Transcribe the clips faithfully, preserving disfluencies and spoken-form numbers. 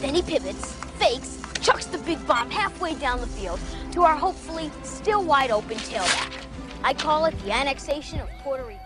Then he pivots, fakes, chucks the big bomb halfway down the field to our hopefully still wide open tailback. I call it the annexation of Puerto Rico.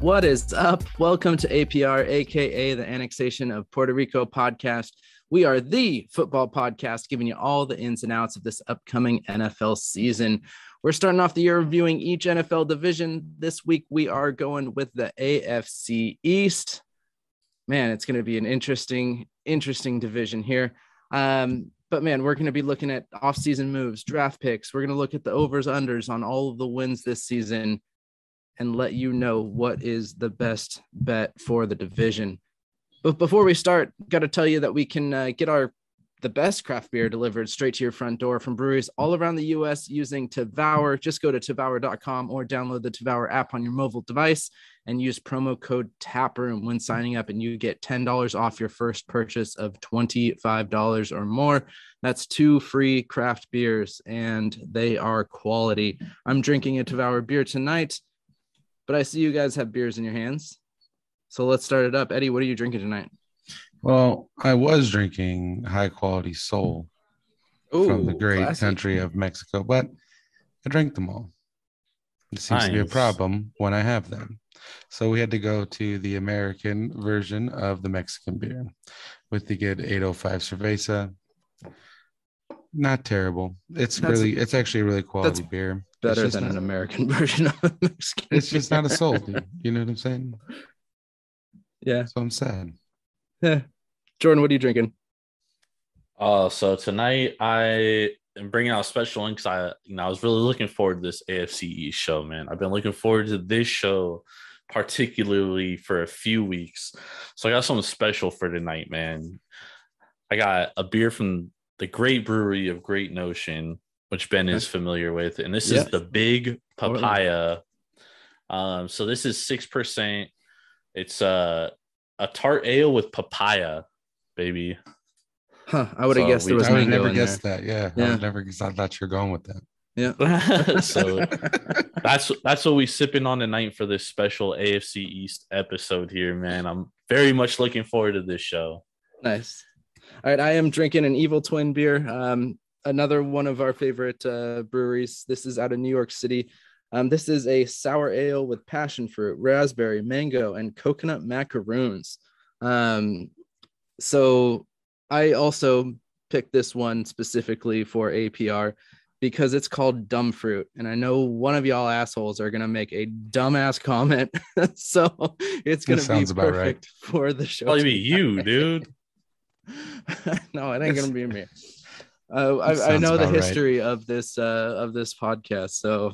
What is up? Welcome to A P R, aka the Annexation of Puerto Rico podcast. We are the football podcast giving you all the ins and outs of this upcoming N F L season. We're starting off the year reviewing each N F L division. This week we are going with the A F C East. Man, it's going to be an interesting, interesting division here. Um, but man, we're going to be looking at offseason moves, draft picks. We're going to look at the overs, unders on all of the wins this season and let you know what is the best bet for the division. But before we start, got to tell you that we can uh, get our the best craft beer delivered straight to your front door from breweries all around the U S using Tavour. Just go to Tavour dot com or download the Tavour app on your mobile device and use promo code TAPROOM when signing up, and you get ten dollars off your first purchase of twenty-five dollars or more. That's two free craft beers, and they are quality. I'm drinking a Tavour beer tonight, but I see you guys have beers in your hands. So let's start it up. Eddie, what are you drinking tonight? Well, I was drinking high-quality Sol Ooh, from the great classy country of Mexico, but I drank them all. It seems nice to be a problem when I have them. So we had to go to the American version of the Mexican beer with the good eight oh five Cerveza. Not terrible. It's that's, really, it's actually a really quality beer. Better than not, an American version of a Mexican beer. It's just not a soul, dude. You know what I'm saying? Yeah. So I'm sad. Yeah. Jordan, what are you drinking? Uh, so tonight I am bringing out a special one because I, you know, I was really looking forward to this A F C East show, man. I've been looking forward to this show particularly for a few weeks. So I got something special for tonight, man. I got a beer from the great brewery of Great Notion, which Ben is familiar with. And this yep. is the Big Papaya. Um, so this is six percent. It's uh, a tart ale with papaya, baby. Huh, I would have so guessed there was I mango I would never guessed there. that, yeah. yeah. I would never guess I thought you were going with that. Yeah. So that's, that's what we sipping on tonight for this special A F C East episode here, man. I'm very much looking forward to this show. Nice. All right, I am drinking an Evil Twin beer. Um, another one of our favorite uh, breweries. This is out of New York City. Um, this is a sour ale with passion fruit, raspberry, mango, and coconut macaroons. Um, so I also picked this one specifically for A P R because it's called Dumb Fruit. And I know one of y'all assholes are going to make a dumbass comment. So it's going to be perfect right. for the show. Probably be you, dude. No, it ain't gonna be me. Uh, I, I know the history right. of this uh, of this podcast, so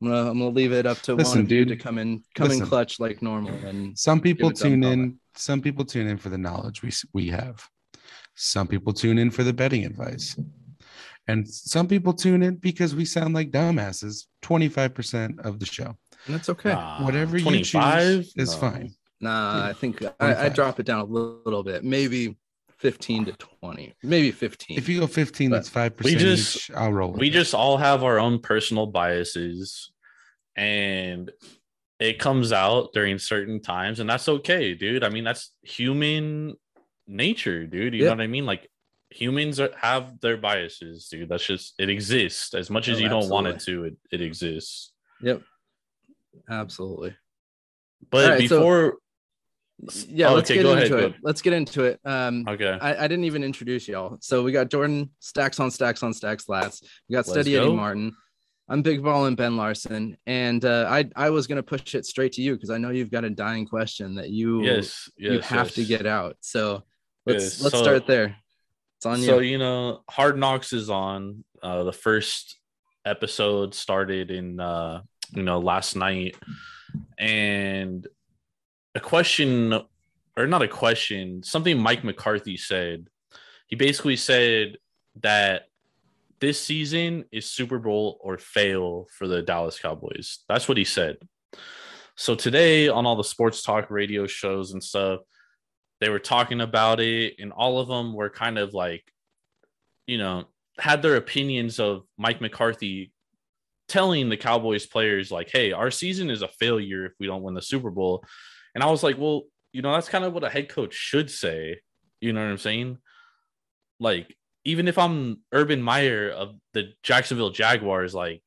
I'm gonna, I'm gonna leave it up to Listen, one dude, to come in, come Listen. in clutch like normal. And some people tune in. Some people tune in for the knowledge we we have. Some people tune in for the betting advice, and some people tune in because we sound like dumbasses. twenty-five percent of the show. And that's okay. Uh, Whatever you choose is no. fine. Nah, I think I, I drop it down a little bit. Maybe fifteen to twenty, maybe fifteen. If you go fifteen, but that's five percent. We just, each, I'll roll with we it. just all have our own personal biases, and it comes out during certain times, and that's okay, dude. I mean, that's human nature, dude. You yeah. know what I mean? Like, humans are, have their biases, dude. That's just, it exists. As much as oh, you absolutely. don't want it to, it, it exists. Yep. Absolutely. But right, before... So- Yeah, oh, let's okay, get into ahead, it. Go. Let's get into it. Um, okay. I, I didn't even introduce y'all. So we got Jordan, Stacks on Stacks on Stacks Lats. We got Steady Eddie Martin. I'm big balling Ben Larson, and uh, I I was gonna push it straight to you because I know you've got a dying question that you yes, yes, you have yes. to get out. So let's yes. let's so, start there. It's on you. So you know, Hard Knocks is on. Uh, the first episode started in uh, you know last night, and a question or not a question, something Mike McCarthy said. He basically said that this season is Super Bowl or fail for the Dallas Cowboys. That's what he said. So today on all the sports talk radio shows and stuff, they were talking about it, and all of them were kind of like, you know, had their opinions of Mike McCarthy telling the Cowboys players like, hey, our season is a failure if we don't win the Super Bowl. And I was like, well, you know, that's kind of what a head coach should say. You know what I'm saying? Like, even if I'm Urban Meyer of the Jacksonville Jaguars, like,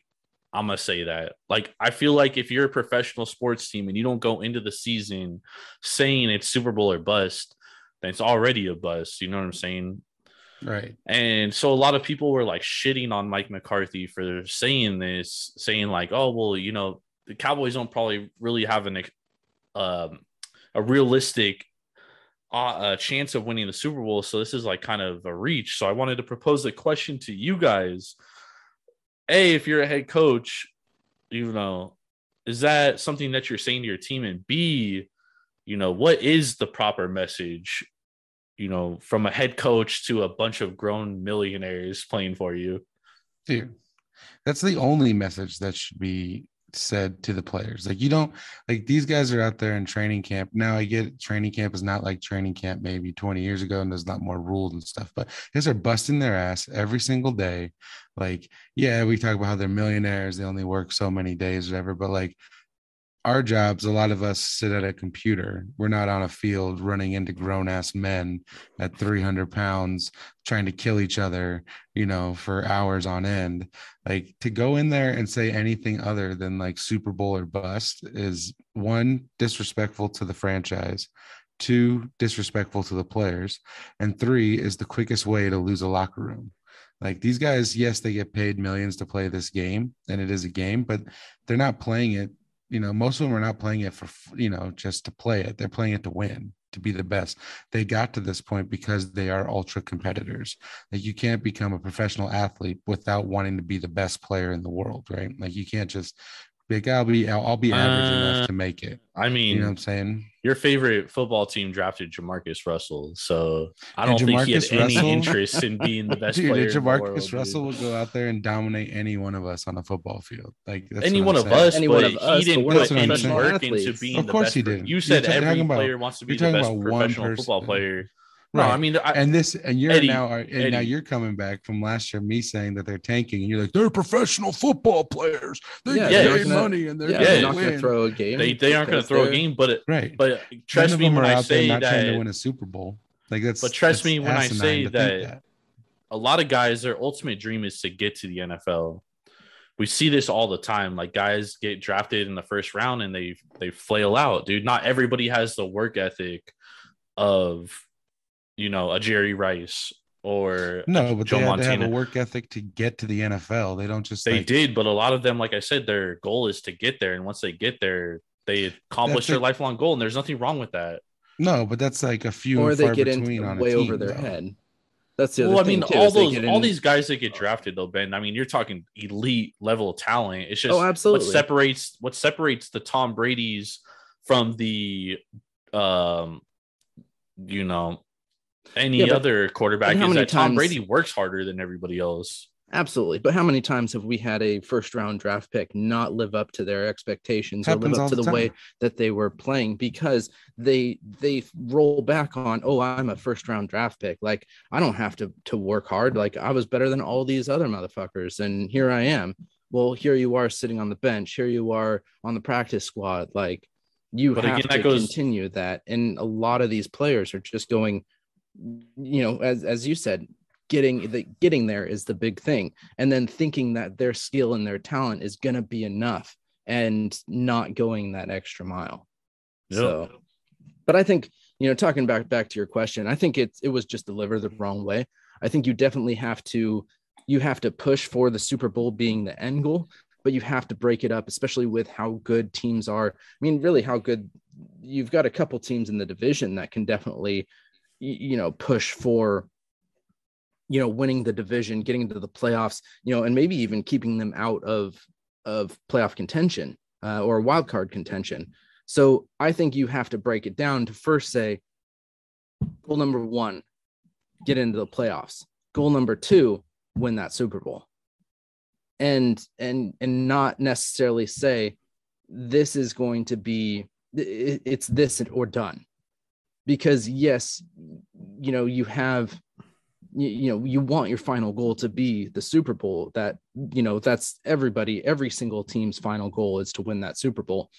I'm going to say that. Like, I feel like if you're a professional sports team and you don't go into the season saying it's Super Bowl or bust, then it's already a bust. You know what I'm saying? Right. And so a lot of people were, like, shitting on Mike McCarthy for saying this, saying, like, oh, well, you know, the Cowboys don't probably really have an, um, a realistic a chance of winning the Super Bowl, so this is like kind of a reach. So I wanted to propose a question to you guys. A, if you're a head coach, you know, is that something that you're saying to your team? And B, you know, what is the proper message, you know, from a head coach to a bunch of grown millionaires playing for you? Dude, that's the only message that should be said to the players. Like, you don't, like, these guys are out there in training camp now. I get it, training camp is not like training camp maybe twenty years ago, and there's a lot more rules and stuff, but guys are busting their ass every single day. Like, yeah, we talk about how they're millionaires, they only work so many days, whatever, but like, our jobs, a lot of us sit at a computer. We're not on a field running into grown-ass men at three hundred pounds trying to kill each other, you know, for hours on end. Like, to go in there and say anything other than like Super Bowl or bust is, one, disrespectful to the franchise, two, disrespectful to the players, and three, is the quickest way to lose a locker room. Like, these guys, yes, they get paid millions to play this game, and it is a game, but they're not playing it. You know, most of them are not playing it for, you know, just to play it. They're playing it to win, to be the best. They got to this point because they are ultra competitors. Like, you can't become a professional athlete without wanting to be the best player in the world, right? Like, you can't just be like, I'll be, I'll, I'll be average uh, enough to make it. I mean, you know what I'm saying? Your favorite football team drafted Jamarcus Russell, so I don't think he had Russell, any interest in being the best dude, player. Jamarcus in the world, Russell dude. will go out there and dominate any one of us on a football field, like that's any one of us. Any one of us. He didn't put any work into being. Of course, the best he didn't. You said you're every about, player wants to be the best professional football player. Right. No, I mean, I, and this, and you're Eddie, now, and Eddie. now you're coming back from last year, me saying that they're tanking, and you're like, they're professional football players. They yeah, get yeah, money, and they're yeah, gonna not going to throw a game. They they aren't going to throw a game, but it, right. But trust me when I say not that. Trying to win a Super Bowl, like that's. But trust that's me when I say that, that a lot of guys, their ultimate dream is to get to the N F L. We see this all the time. Like, guys get drafted in the first round, and they they flail out, dude. Not everybody has the work ethic of, you know, a Jerry Rice or no, but Joe they, had, they have a work ethic to get to the N F L. They don't just they like, did, but a lot of them, like I said, their goal is to get there, and once they get there, they accomplish their it. lifelong goal, and there's nothing wrong with that. No, but that's like a few or they get in way team, over their though. head. That's the other well, thing. Well, I mean, too, all those, all in... these guys that get drafted, though, Ben. I mean, you're talking elite level talent. It's just oh, absolutely. what separates what separates the Tom Brady's from the, um, you know. Any yeah, other quarterback is that Tom times, Brady works harder than everybody else. Absolutely. But how many times have we had a first round draft pick not live up to their expectations or live up to the, the way that they were playing because they they roll back on, oh, I'm a first round draft pick. Like, I don't have to to work hard. Like, I was better than all these other motherfuckers. And here I am. Well, here you are sitting on the bench. Here you are on the practice squad. Like, you but have again, to goes... continue that. And a lot of these players are just going, you know, as as you said, getting the getting there is the big thing, and then thinking that their skill and their talent is gonna be enough, and not going that extra mile. Yep. So, but I think, you know, talking back back to your question, I think it's it was just delivered the wrong way. I think you definitely have to you have to push for the Super Bowl being the end goal, but you have to break it up, especially with how good teams are. I mean, really how good you've got a couple teams in the division that can definitely, you know, push for, you know, winning the division, getting into the playoffs, you know, and maybe even keeping them out of, of playoff contention uh, or wild card contention. So I think you have to break it down to first say, goal number one, get into the playoffs. Goal number two, win that Super Bowl. And, and, and not necessarily say this is going to be, it's this or done. Because yes, you know, you have, you, you know, you want your final goal to be the Super Bowl. That, you know, that's everybody, every single team's final goal is to win that Super Bowl.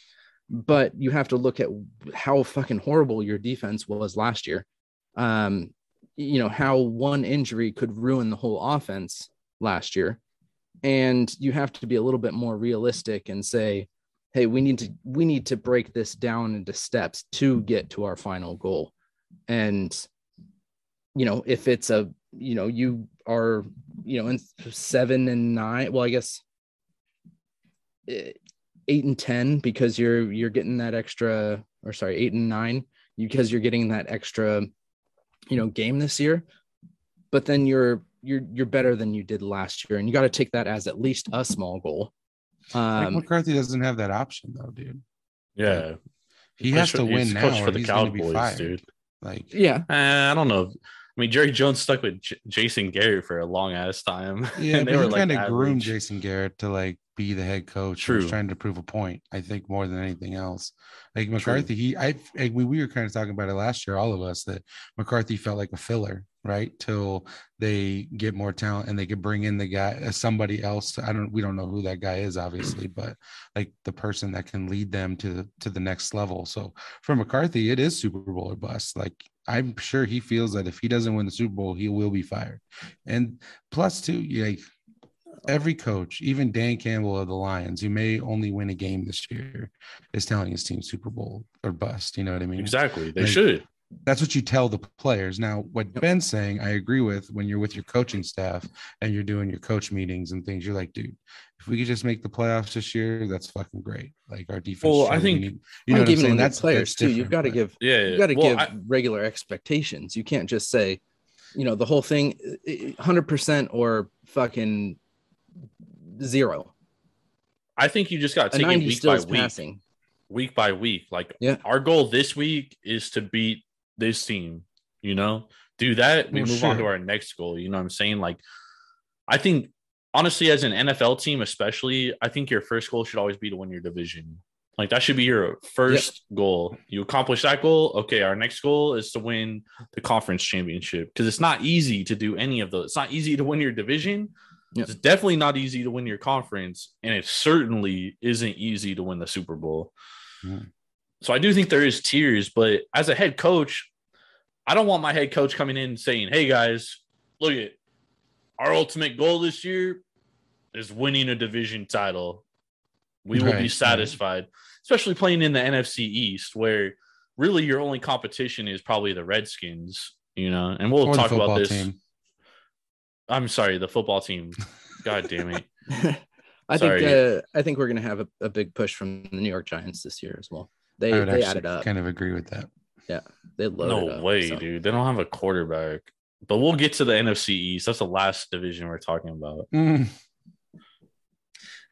But you have to look at how fucking horrible your defense was last year. Um, you know, how one injury could ruin the whole offense last year. And you have to be a little bit more realistic and say, hey, we need to, we need to break this down into steps to get to our final goal. And, you know, if it's a, you know, you are, you know, in seven and nine, well, I guess eight and ten, because you're, you're getting that extra, or sorry, eight and nine, because you're getting that extra, you know, game this year, but then you're, you're, you're better than you did last year. And you got to take that as at least a small goal. Um, McCarthy doesn't have that option though, dude. Yeah, he has to win now, or he's going to be fired, dude. Like, yeah, uh, I don't know. I mean, Jerry Jones stuck with J- Jason Garrett for a long ass time. Yeah, and they were like kind of groomed Jason Garrett to like be the head coach. True, he was trying to prove a point. I think more than anything else, like McCarthy, he, I, like we, we were kind of talking about it last year, all of us, that McCarthy felt like a filler, right, till they get more talent and they could bring in the guy, somebody else. I don't, we don't know who that guy is, obviously, but like the person that can lead them to the, to the next level. So for McCarthy, it is Super Bowl or bust. Like I'm sure he feels that if he doesn't win the Super Bowl, he will be fired. And plus two, like every coach, even Dan Campbell of the Lions, who may only win a game this year, is telling his team Super Bowl or bust. You know what I mean? Exactly. They like, should. That's what you tell the players. Now, what Ben's saying, I agree with. When you're with your coaching staff and you're doing your coach meetings and things, you're like, dude, if we could just make the playoffs this year, that's fucking great. Like our defense. Well, I think need, you know what I'm saying. That's players that's too. You've got to give. Yeah, yeah. You got to well, give I, regular expectations. You can't just say, you know, the whole thing, one hundred percent or fucking zero. I think you just got to take it week by week, passing. week by week. Like, yeah. Our goal this week is to beat this team, you know, do that. We well, move sure. on to our next goal. You know what I'm saying? Like, I think honestly, as an N F L team, especially, I think your first goal should always be to win your division. Like that should be your first yep. goal. You accomplish that goal. Okay. Our next goal is to win the conference championship. Cause it's not easy to do any of those. It's not easy to win your division. Yep. It's definitely not easy to win your conference. And it certainly isn't easy to win the Super Bowl. Mm. So I do think there is tiers, but as a head coach, I don't want my head coach coming in and saying, hey, guys, look at our ultimate goal this year is winning a division title. We right. will be satisfied, especially playing in the N F C East, where really your only competition is probably the Redskins, you know, and we'll or talk about this. Team. I'm sorry, the football team. God damn it. I, think, uh, I think we're going to have a, a big push from the New York Giants this year as well. They, I would they actually up. kind of agree with that. Yeah, they love it. No up, way, so. dude. They don't have a quarterback. But we'll get to the N F C East. That's the last division we're talking about. Mm.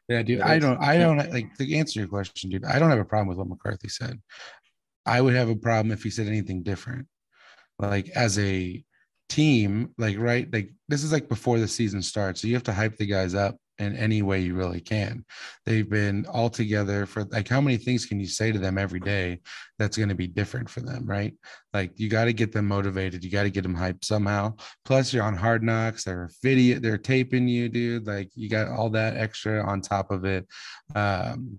Yeah, dude. I don't. I don't like to answer your question, dude. I don't have a problem with what McCarthy said. I would have a problem if he said anything different. Like as a team, like right, like this is like before the season starts, so you have to hype the guys up in any way you really can. They've been all together for like, how many things can you say to them every day that's going to be different for them, right? Like you got to get them motivated, you got to get them hyped somehow. Plus you're on Hard Knocks, they're video, they're taping you, dude. Like you got all that extra on top of it. Um,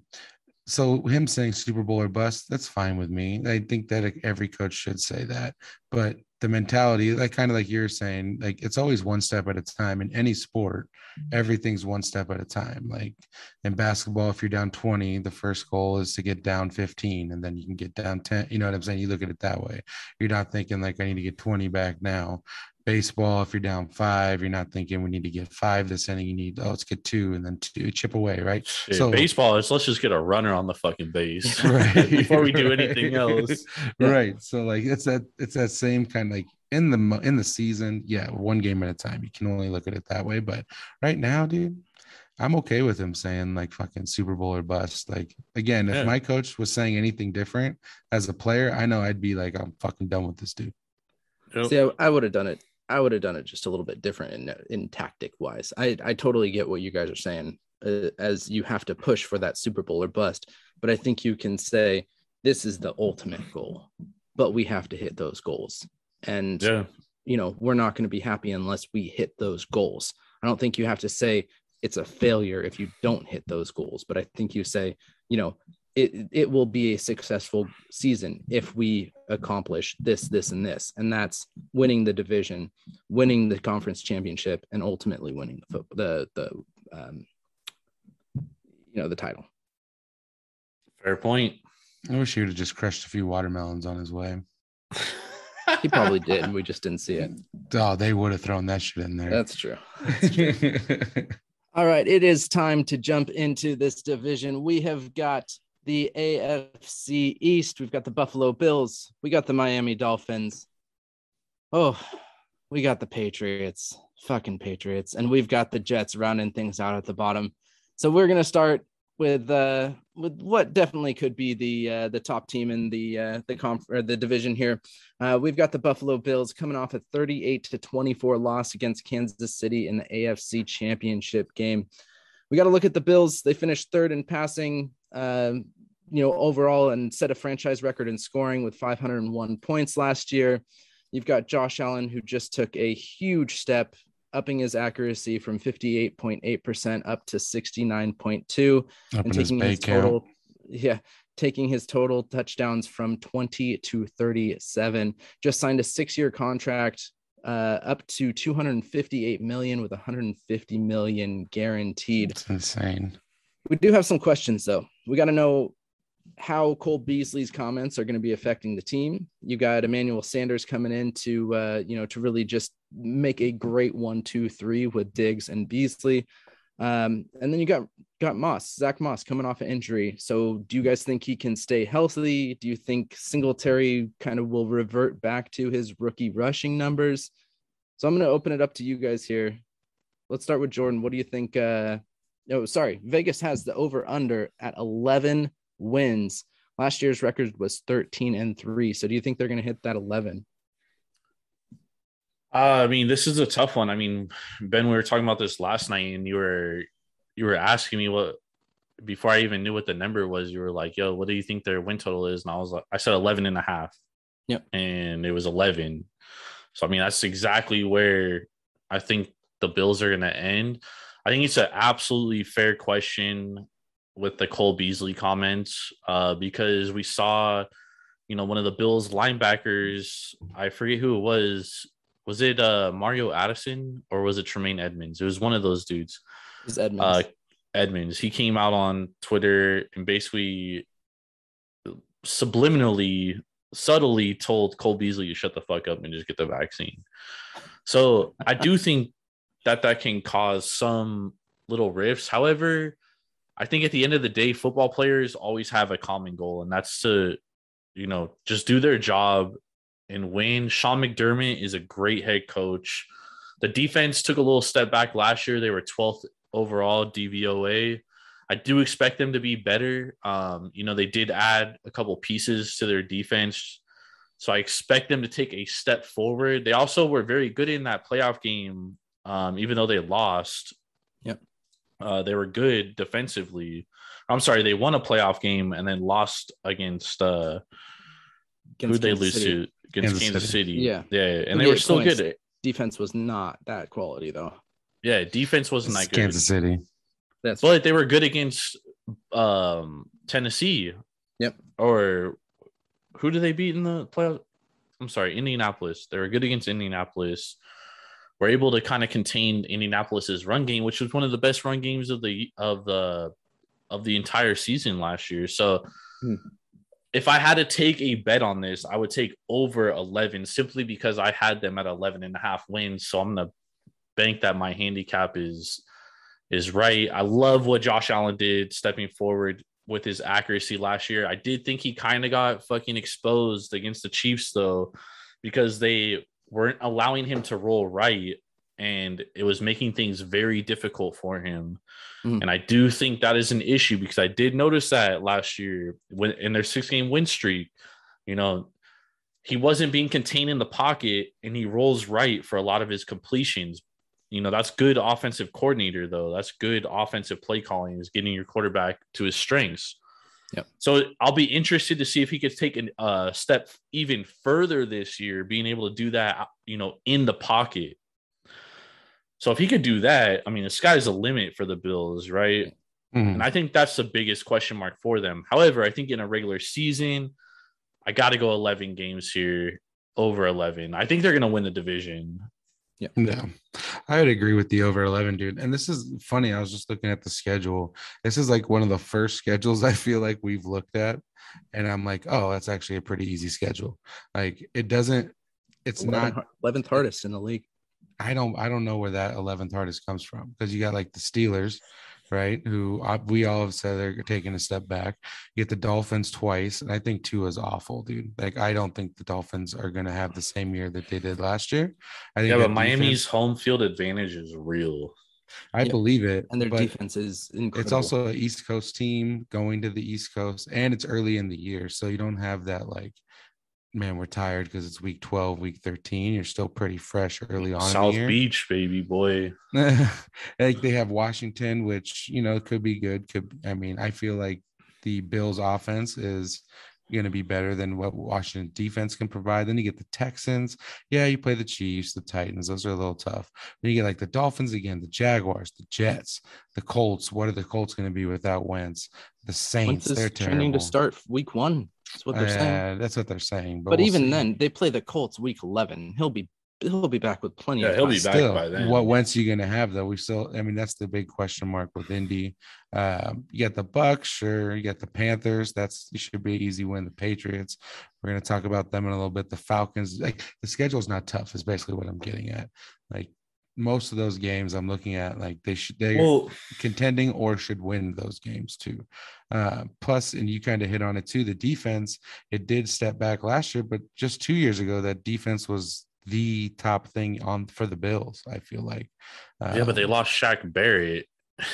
so him saying Super Bowl or bust, that's fine with me. I think that every coach should say that, but the mentality, like kind of like you're saying, like it's always one step at a time in any sport. Everything's one step at a time. Like in basketball, if you're down twenty, the first goal is to get down fifteen, and then you can get down ten. You know what I'm saying? You look at it that way. You're not thinking like I need to get twenty back now. Baseball, if you're down five, you're not thinking we need to get five this inning. You need, oh, let's get two and then two, chip away, right? Dude, so baseball is let's just get a runner on the fucking base right, before we do right. anything else. Right. So like it's that it's that same kind of like in the in the season. Yeah, one game at a time. You can only look at it that way. But right now, dude, I'm okay with him saying like fucking Super Bowl or bust. Like again, if yeah. my coach was saying anything different as a player, I know I'd be like, I'm fucking done with this dude. Nope. See, I, I would have done it. I would have done it just a little bit different in in tactic wise. I, I totally get what you guys are saying uh, as you have to push for that Super Bowl or bust. But I think you can say this is the ultimate goal, but we have to hit those goals. And, yeah. you know, we're not going to be happy unless we hit those goals. I don't think you have to say it's a failure if you don't hit those goals. But I think you say, you know, it it will be a successful season if we accomplish this, this, and this. And that's winning the division, winning the conference championship, and ultimately winning the the, the um, you know, the title. Fair point. I wish he would have just crushed a few watermelons on his way. He probably did, and we just didn't see it. Oh, they would have thrown that shit in there. That's true. That's true. All right, it is time to jump into this division. We have got the A F C East. We've got the Buffalo Bills. We got the Miami Dolphins. Oh, we got the Patriots, fucking Patriots. And we've got the Jets rounding things out at the bottom. So we're going to start with uh, with what definitely could be the uh, the top team in the uh, the conf- or the division here. Uh, we've got the Buffalo Bills coming off a thirty-eight to twenty-four loss against Kansas City in the A F C Championship game. We got to look at the Bills. They finished third in passing, uh, you know, overall, and set a franchise record in scoring with five hundred one points last year. You've got Josh Allen, who just took a huge step, upping his accuracy from fifty-eight point eight percent up to sixty-nine point two percent, and taking his, his total, count. yeah, taking his total touchdowns from twenty to thirty-seven. Just signed a six-year contract. Uh, up to two hundred fifty-eight million dollars with one hundred fifty million dollars guaranteed. That's insane. We do have some questions, though. We got to know how Cole Beasley's comments are going to be affecting the team. You got Emmanuel Sanders coming in to, uh, you know, to really just make a great one, two, three with Diggs and Beasley. Um, and then you got, got Moss, Zach Moss coming off an injury. So do you guys think he can stay healthy? Do you think Singletary kind of will revert back to his rookie rushing numbers? So I'm going to open it up to you guys here. Let's start with Jordan. What do you think? Uh, oh, sorry. Vegas has the over under at eleven wins. Last year's record was thirteen and three. So do you think they're going to hit that eleven? Uh, I mean, this is a tough one. I mean, Ben, we were talking about this last night, and you were you were asking me what before I even knew what the number was. You were like, "Yo, what do you think their win total is?" And I was like, "I said eleven and a half." Yep. And it was eleven. So I mean, that's exactly where I think the Bills are going to end. I think it's an absolutely fair question with the Cole Beasley comments uh, because we saw, you know, one of the Bills linebackers. I forget who it was. Was it uh, Mario Addison or was it Tremaine Edmonds? It was one of those dudes. It was Edmonds. Uh, Edmonds. He came out on Twitter and basically subliminally, subtly told Cole Beasley to shut the fuck up and just get the vaccine. So I do think that that can cause some little rifts. However, I think at the end of the day, football players always have a common goal, and that's to, you know, just do their job and win. Sean McDermott is a great head coach. The defense took a little step back last year. They were twelfth overall D V O A. I do expect them to be better. Um, you know, they did add a couple pieces to their defense, so I expect them to take a step forward. They also were very good in that playoff game, um, even though they lost. Yep. Uh, they were good defensively. I'm sorry, they won a playoff game and then lost against uh, who did they lose to? Against Kansas, Kansas City. City. Yeah. Yeah. And they were still points. Good. Defense was not that quality, though. Yeah. Defense wasn't it's that good. Kansas City. That's but they were good against um, Tennessee. Yep. Or who did they beat in the playoffs? I'm sorry, Indianapolis. They were good against Indianapolis. We're able to kind of contain Indianapolis's run game, which was one of the best run games of the of the of the entire season last year. So. Hmm. if I had to take a bet on this, I would take over eleven simply because I had them at eleven and a half wins. So I'm going to bank that my handicap is is right. I love what Josh Allen did stepping forward with his accuracy last year. I did think he kind of got fucking exposed against the Chiefs, though, because they weren't allowing him to roll right, and it was making things very difficult for him. Mm. And I do think that is an issue, because I did notice that last year when in their six-game win streak, you know, he wasn't being contained in the pocket, and he rolls right for a lot of his completions. You know, that's good offensive coordinator, though. That's good offensive play calling, is getting your quarterback to his strengths. Yep. So I'll be interested to see if he could take a uh, step even further this year, being able to do that, you know, in the pocket. So if he could do that, I mean, the sky's the limit for the Bills, right? Mm-hmm. And I think that's the biggest question mark for them. However, I think in a regular season, I got to go eleven games here, over eleven. I think they're going to win the division. Yeah, no, I would agree with the over eleven, dude. And this is funny. I was just looking at the schedule. This is like one of the first schedules I feel like we've looked at, and I'm like, oh, that's actually a pretty easy schedule. Like, it doesn't, it's not eleventh hardest in the league. I don't, I don't know where that eleventh hardest comes from, because you got like the Steelers, right? Who we all have said they're taking a step back. You get the Dolphins twice, and I think Tua is awful, dude. Like, I don't think the Dolphins are going to have the same year that they did last year. I think yeah, but Miami's defense, home field advantage is real. I yeah. believe it. And their defense is incredible. It's also an East Coast team going to the East Coast, and it's early in the year, so you don't have that like, man, we're tired because it's week twelve, week thirteen. You're still pretty fresh early on. South Beach, baby boy. Like, they have Washington, which, you know, could be good. Could I mean, I feel like the Bills' offense is going to be better than what Washington defense can provide. Then you get the Texans. Yeah, you play the Chiefs, the Titans. Those are a little tough. Then you get like the Dolphins again, the Jaguars, the Jets, the Colts. What are the Colts going to be without Wentz? The Saints, they're terrible. Training to start week one. That's what they're uh, saying. That's what they're saying. But, but we'll even see. Then, they play the Colts week eleven. He'll be he'll be back with plenty. Yeah, of he'll time. Be back still, by then. What Wentz are you going to have though? We still, I mean, that's the big question mark with Indy. Um, you got the Bucs, sure. You got the Panthers. That's it should be an easy win. The Patriots. We're going to talk about them in a little bit. The Falcons. Like, the schedule's not tough. Is basically what I'm getting at. Like, most of those games I'm looking at, like, they should, they're well, contending or should win those games too. Uh, plus, and you kind of hit on it too, the defense, it did step back last year, but just two years ago, that defense was the top thing on for the Bills, I feel like. Uh, yeah, but they lost Shaq Barrett,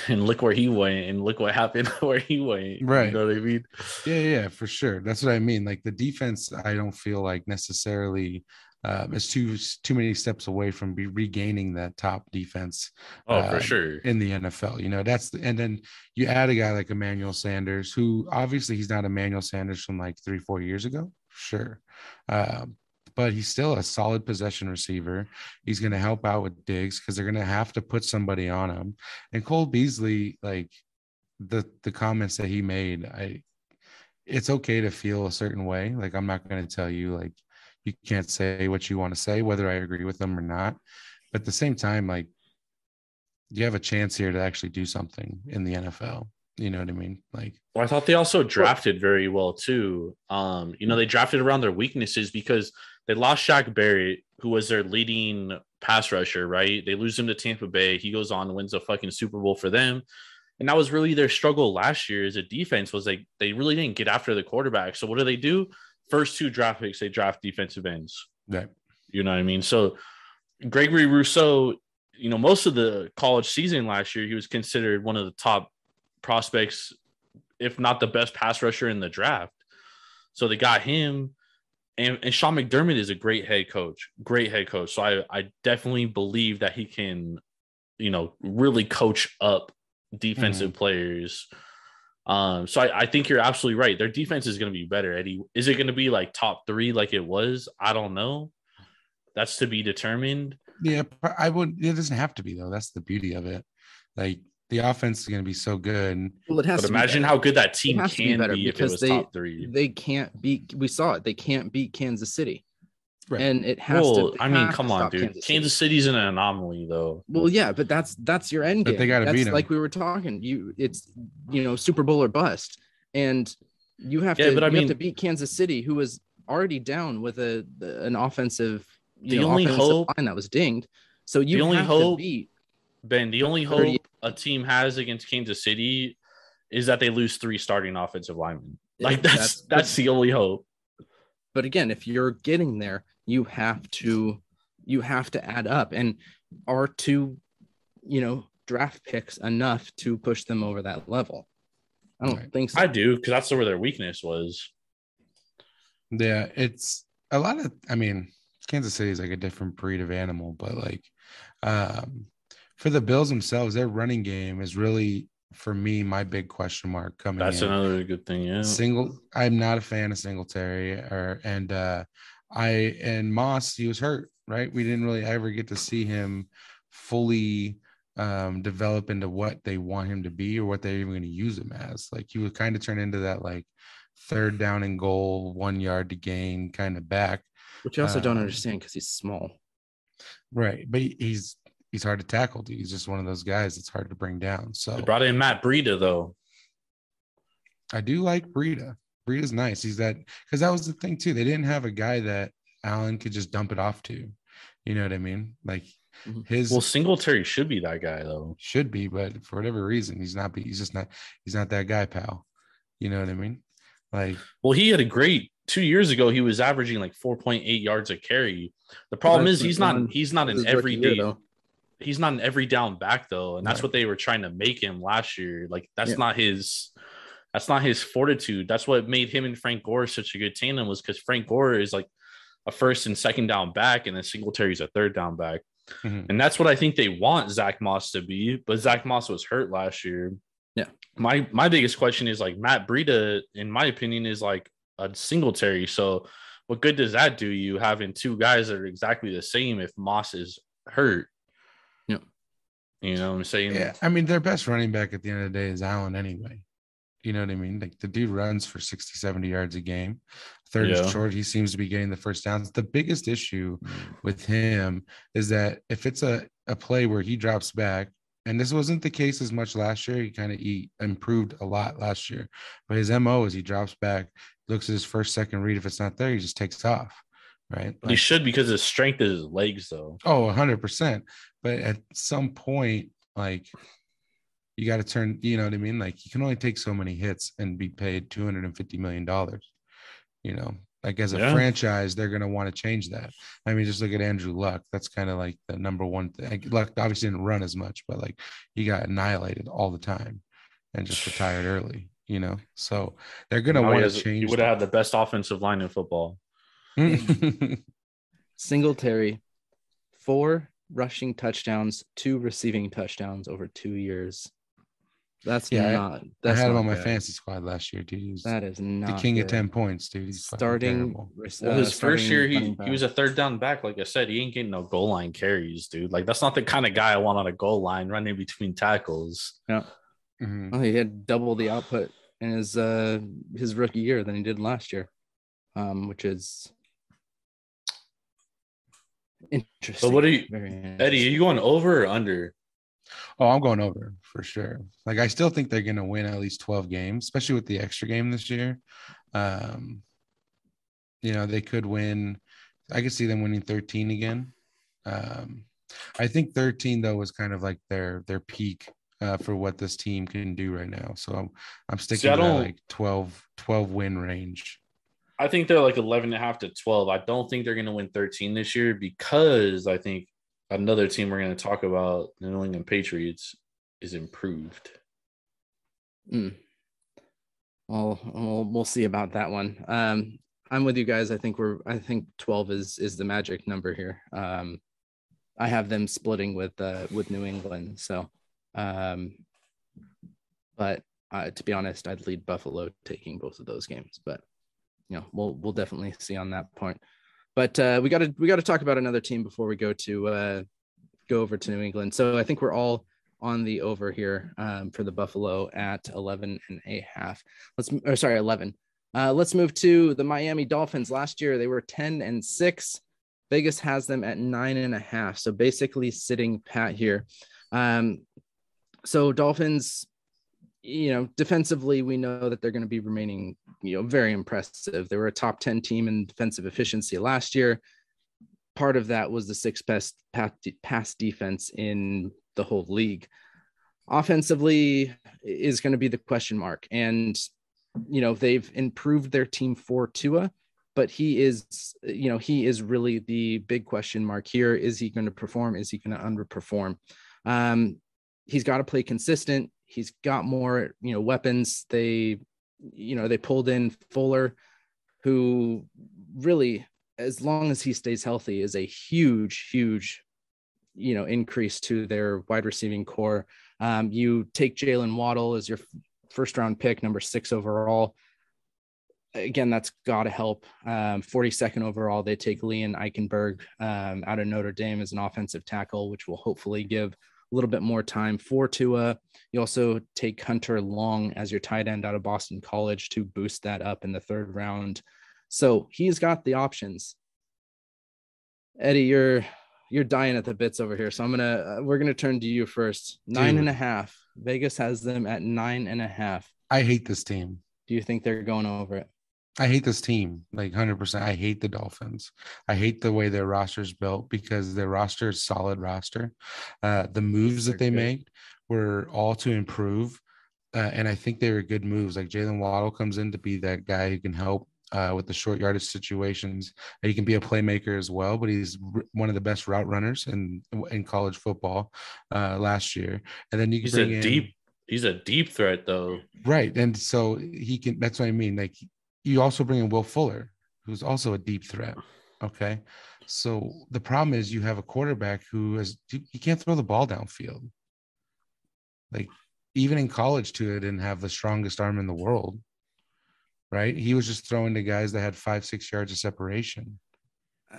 and look where he went, and look what happened where he went. Right. You know what I mean? Yeah, yeah, for sure. That's what I mean. Like, the defense, I don't feel like necessarily – Um, it's too too many steps away from be regaining that top defense. Oh, uh, for sure. In the N F L, you know, that's the, and then you add a guy like Emmanuel Sanders, who obviously he's not Emmanuel Sanders from like three, four years ago. Sure. Um, but he's still a solid possession receiver. He's going to help out with Diggs because they're going to have to put somebody on him. And Cole Beasley, like the the comments that he made, I it's okay to feel a certain way. Like, I'm not going to tell you, like, you can't say what you want to say, whether I agree with them or not. But at the same time, like, you have a chance here to actually do something in the N F L. You know what I mean? Like, well, I thought they also drafted very well too. Um, you know, they drafted around their weaknesses because they lost Shaq Barrett, who was their leading pass rusher, right? They lose him to Tampa Bay. He goes on and wins a fucking Super Bowl for them. And that was really their struggle last year as a defense, was like, they really didn't get after the quarterback. So what do they do? First two draft picks, they draft defensive ends. Right. You know what I mean? So Gregory Rousseau, you know, most of the college season last year, he was considered one of the top prospects, if not the best pass rusher in the draft. So they got him. And, and Sean McDermott is a great head coach, great head coach. So I, I definitely believe that he can, you know, really coach up defensive mm-hmm. players. Um, so I, I think you're absolutely right. Their defense is going to be better, Eddie. Is it going to be like top three like it was? I don't know. That's to be determined. Yeah, I would. It doesn't have to be, though. That's the beauty of it. Like, the offense is going to be so good. Well, it has but to imagine be how good that team can be, better be if because it was they, top three. They can't beat. We saw it. They can't beat Kansas City. Right. And it has well, to. I mean, come on, dude. Kansas, City. Kansas City's an anomaly, though. Well, yeah, but that's that's your end game. But they got to beat them. Like we were talking, you it's you know Super Bowl or bust, and You have yeah, to but I you mean, have to beat Kansas City, who was already down with a an offensive, you the know, only offensive hope, line that was dinged. So you the only have hope, to beat Ben, the only hope a team has against Kansas City is that they lose three starting offensive linemen. Like that's that's, that's the only hope. But again, if you're getting there, you have to you have to add up. And are two, you know, draft picks enough to push them over that level? I don't right. think so. I do, because that's where their weakness was. Yeah, it's a lot of, I mean, Kansas City is like a different breed of animal, but like um, for the Bills themselves, their running game is really, for me, my big question mark coming that's in. That's another good thing, yeah. Single, I'm not a fan of Singletary, or and uh, I and Moss, he was hurt, right? We didn't really ever get to see him fully um develop into what they want him to be or what they're even going to use him as. Like he would kind of turn into that like third down and goal, one yard to gain kind of back, which you also um, don't understand because he's small, right? But he's he's hard to tackle. He's just one of those guys that's hard to bring down. So they brought in Matt Breida though. I do like Breida. Breida's nice. He's that, because that was the thing too. They didn't have a guy that Allen could just dump it off to. You know what I mean? Like. His well, Singletary should be that guy though. Should be, but for whatever reason, he's not. He's just not. He's not that guy, pal. You know what I mean? Like, well, he had a great two years ago. He was averaging like four point eight yards a carry. The problem is he's not. He's not an everyday. He's not an every down back though, and that's what they were trying to make him last year. Like that's not his. That's not his fortitude. That's what made him and Frank Gore such a good tandem, was because Frank Gore is like a first and second down back, and then Singletary's a third down back. Mm-hmm. And that's what I think they want Zach Moss to be, but Zach Moss was hurt last year. Yeah. My my biggest question is like Matt Breida, in my opinion, is like a Singletary. So what good does that do you having two guys that are exactly the same if Moss is hurt? Yeah. You know what I'm saying? Yeah. I mean, their best running back at the end of the day is Allen anyway. You know what I mean? Like the dude runs for sixty, seventy yards a game. Third yeah. and short, he seems to be getting the first downs. The biggest issue with him is that if it's a, a play where he drops back, and this wasn't the case as much last year, he kind of he improved a lot last year. But his M O is he drops back, looks at his first, second read. If it's not there, he just takes off, right? Like, he should, because his strength is his legs, though. Oh, one hundred percent. But at some point, like – you got to turn, you know what I mean? Like you can only take so many hits and be paid two hundred fifty million dollars. You know, like as a yeah. franchise, they're going to want to change that. I mean, just look at Andrew Luck. That's kind of like the number one thing. Like, Luck obviously didn't run as much, but like he got annihilated all the time and just retired early, you know? So they're going to want to change. You would have had the best offensive line in football. Singletary, four rushing touchdowns, two receiving touchdowns over two years. That's yeah, not. That's I had him on my bad. fantasy squad last year, dude. He's that is not the king good. Of ten points, dude. He's starting. Uh, well, his starting first year, he he was a third down back. Like I said, he ain't getting no goal line carries, dude. Like that's not the kind of guy I want on a goal line, running between tackles. Yeah. Mm-hmm. Well, he had double the output in his uh, his rookie year than he did last year, um, which is interesting. But what are you, Eddie? Are you going over or under? Oh, I'm going over for sure. Like, I still think they're going to win at least twelve games, especially with the extra game this year. Um, you know, they could win. I could see them winning thirteen again. Um, I think thirteen, though, was kind of like their their peak uh, for what this team can do right now. So I'm, I'm sticking to like twelve, twelve win range. I think they're like eleven and a half to twelve. I don't think they're going to win thirteen this year, because I think another team we're going to talk about, the New England Patriots, is improved. Mm. Well, well, we'll see about that one. Um, I'm with you guys. I think we're. I think twelve is is the magic number here. Um, I have them splitting with uh, with New England. So, um, but uh, to be honest, I'd lead Buffalo taking both of those games. But you know, we'll we'll definitely see on that point. But uh, we got to we got to talk about another team before we go to uh, go over to New England. So I think we're all on the over here um, for the Buffalo at eleven and a half. Let's or sorry, eleven. Uh, let's move to the Miami Dolphins. Last year they were ten and six. Vegas has them at nine and a half. So basically sitting pat here. Um, so Dolphins you know, defensively, we know that they're going to be remaining, you know, very impressive. They were a top ten team in defensive efficiency last year. Part of that was the sixth best pass defense in the whole league. Offensively is going to be the question mark. And, you know, they've improved their team for Tua, but he is, you know, he is really the big question mark here. Is he going to perform? Is he going to underperform? Um, he's got to play consistent. He's got more, you know, weapons. They, you know, they pulled in Fuller, who really, as long as he stays healthy, is a huge, huge, you know, increase to their wide receiving core. Um, you take Jalen Waddle as your first round pick, number six overall. Again, that's got to help. Um, forty-second overall, they take Leon Eichenberg um, out of Notre Dame as an offensive tackle, which will hopefully give a little bit more time for Tua. You also take Hunter Long as your tight end out of Boston College to boost that up in the third round. So he's got the options. Eddie, you're you're dying at the bits over here. So I'm gonna uh, we're gonna turn to you first. Nine Dude. and a half. Vegas has them at nine and a half. I hate this team. Do you think they're going over it? I hate this team, like one hundred percent. I hate the Dolphins. I hate the way their roster is built because their roster is solid roster. Uh, the moves that they made were all to improve, uh, and I think they were good moves. Like Jalen Waddle comes in to be that guy who can help uh, with the short yardage situations. He can be a playmaker as well, but he's one of the best route runners in in college football uh, last year. And then you can he's bring a in, deep. He's a deep threat, though. Right, and so he can. That's what I mean. Like. You also bring in Will Fuller, who's also a deep threat, okay? So the problem is you have a quarterback who has – he can't throw the ball downfield. Like, even in college, Tua didn't have the strongest arm in the world, right? He was just throwing to guys that had five, six yards of separation.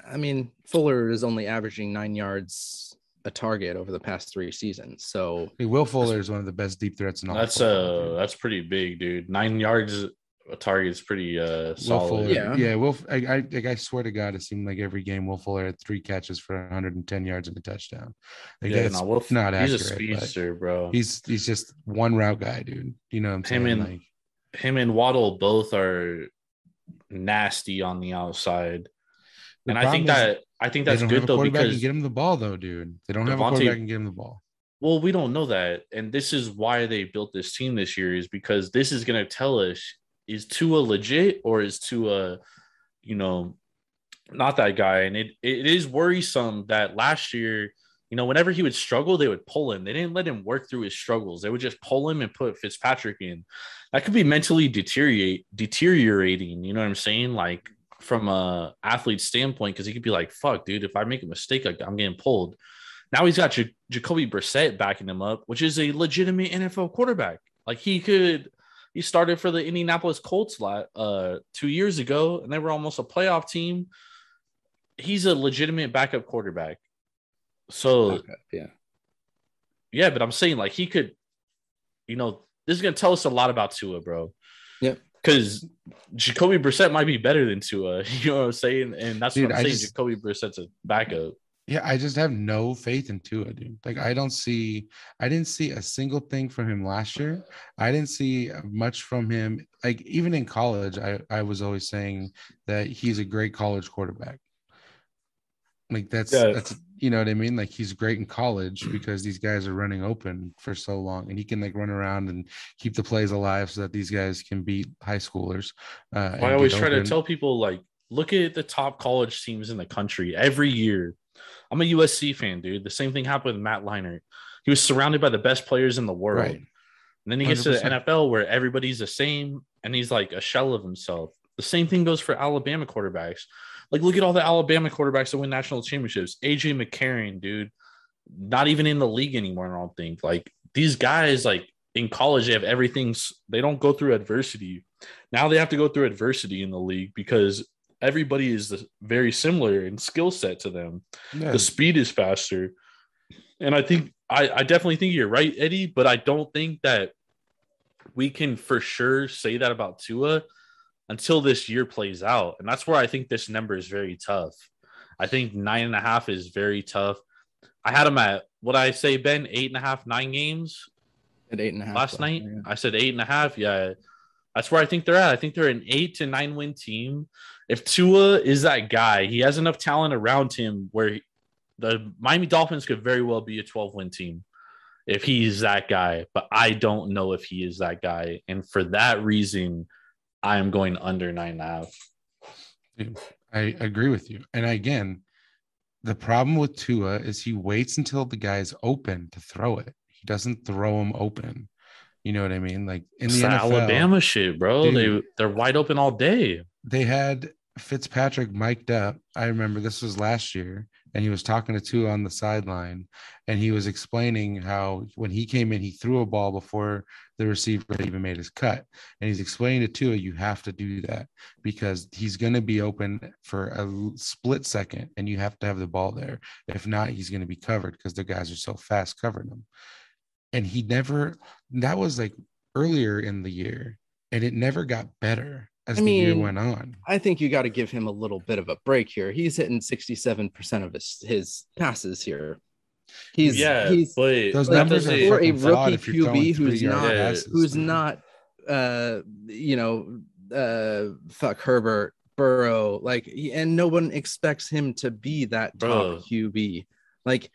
I mean, Fuller is only averaging nine yards a target over the past three seasons. So hey, Will Fuller is one of the best deep threats in all. That's uh, that's pretty big, dude. Nine yards – a target is pretty uh, solid. Yeah, yeah. Will, I, I, like, I swear to God, it seemed like every game Will Fuller had three catches for one hundred ten yards and a touchdown. Like, yeah, no, Will, not he's accurate, a speedster, bro. He's he's just one route guy, dude. You know what I'm saying? Him and, like, him and Waddle both are nasty on the outside, the and I think that I think that's good though because get him the ball though, dude. They don't Devontae, have a quarterback and get him the ball. Well, we don't know that, and this is why they built this team this year is because this is going to tell us. Is Tua legit or is Tua, you know, not that guy? And it it is worrisome that last year, you know, whenever he would struggle, they would pull him. They didn't let him work through his struggles. They would just pull him and put Fitzpatrick in. That could be mentally deteriorate, deteriorating, you know what I'm saying? Like from a athlete standpoint, because he could be like, fuck, dude, if I make a mistake, I'm getting pulled. Now he's got J- Jacoby Brissett backing him up, which is a legitimate N F L quarterback. Like he could – He started for the Indianapolis Colts uh, two years ago, and they were almost a playoff team. He's a legitimate backup quarterback. So, backup, yeah. Yeah, but I'm saying, like, he could, you know, this is going to tell us a lot about Tua, bro. Yep. Because Jacoby Brissett might be better than Tua. You know what I'm saying? And that's dude, what I'm I saying. Just, Jacoby Brissett's a backup. Yeah, I just have no faith in Tua, dude. Like, I don't see – I didn't see a single thing from him last year. I didn't see much from him. Like, even in college, I, I was always saying that he's a great college quarterback. Like, that's yeah. – that's you know what I mean? Like, he's great in college because these guys are running open for so long, and he can, like, run around and keep the plays alive so that these guys can beat high schoolers. Uh, I always try open. to tell people, like, look at the top college teams in the country every year. I'm a U S C fan, dude. The same thing happened with Matt Leinart. He was surrounded by the best players in the world. Right. And then he gets one hundred percent to the N F L where everybody's the same, and he's like a shell of himself. The same thing goes for Alabama quarterbacks. Like, look at all the Alabama quarterbacks that win national championships. A J McCarron, dude, not even in the league anymore, I don't think. Like, these guys, like, in college, they have everything. They don't go through adversity. Now they have to go through adversity in the league because – everybody is very similar in skill set to them. Yeah. The speed is faster. And I think I, I definitely think you're right, Eddie, but I don't think that we can for sure say that about Tua until this year plays out. And that's where I think this number is very tough. I think nine and a half is very tough. I had him at what I say, Ben, eight and a half, nine games. At eight and a half. Last night, yeah. I said eight and a half. Yeah, that's where I think they're at. I think they're an eight to nine win team. If Tua is that guy, he has enough talent around him where he, the Miami Dolphins could very well be a twelve win team if he's that guy. But I don't know if he is that guy. And for that reason, I am going under nine and a half. Dude, I agree with you. And again, the problem with Tua is he waits until the guy's open to throw it. He doesn't throw him open. You know what I mean? Like in the, the N F L, Alabama shit, bro. Dude, they they're wide open all day. They had Fitzpatrick mic'd up. I remember this was last year, and he was talking to Tua on the sideline, and he was explaining how when he came in, he threw a ball before the receiver even made his cut. And he's explaining to Tua, you have to do that because he's going to be open for a split second, and you have to have the ball there. If not, he's going to be covered because the guys are so fast covering him. And he never – that was like earlier in the year, and it never got better. As I mean, the year went on. I think you got to give him a little bit of a break here. He's hitting sixty-seven percent of his, his passes here. He's yeah, he's but those like numbers are for a rookie Q B who's not passes, who's man. not uh you know uh fuck Herbert, Burrow, like, and no one expects him to be that Bro. top Q B. Like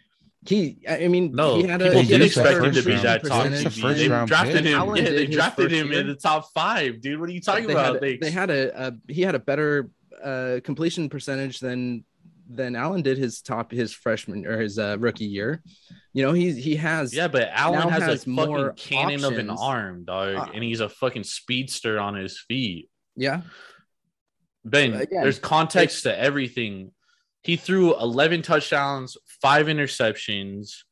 He, I mean, no, he had people a, did expect him to be that top. They drafted pick. him. Yeah, they drafted him year. in the top five, dude. What are you talking they about? Had a, they had a, a he had a better uh, completion percentage than than Allen did his top his freshman or his uh, rookie year. You know, he he has yeah, but Allen has, has a fucking cannon options. of an arm, dog, uh, and he's a fucking speedster on his feet. Yeah, Ben, uh, yeah, there's context to everything. He threw eleven touchdowns, five interceptions.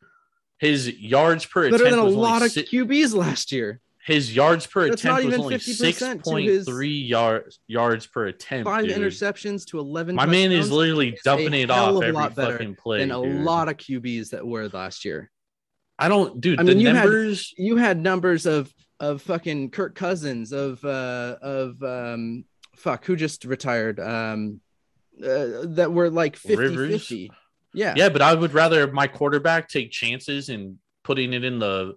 His yards per attempt was better than a lot of Q Bs last year. His yards per attempt was only six point three yards yards per attempt. Five interceptions to eleven. My man is literally dumping it off every fucking play. And a lot of Q Bs that were last year. I don't, dude. I mean, you had you had numbers of of fucking Kirk Cousins, of uh, of um, fuck who just retired. Um, Uh, that were like fifty fifty. Yeah. Yeah, but I would rather my quarterback take chances and putting it in the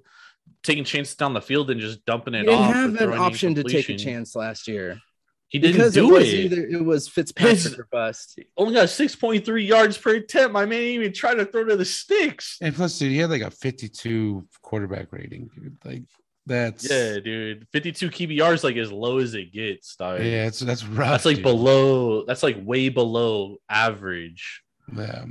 taking chances down the field than just dumping it off. He didn't have an option to take a chance last year. He didn't because do it. Was it. Either, it was Fitzpatrick His, or bust. Only got six point three yards per attempt. My man didn't even try to throw to the sticks. And plus, dude, he had like a fifty-two quarterback rating, dude. Like that's yeah, dude. fifty-two Q B R is like as low as it gets. Dog. Yeah, that's that's rough. That's like dude. below. That's like way below average. Yeah,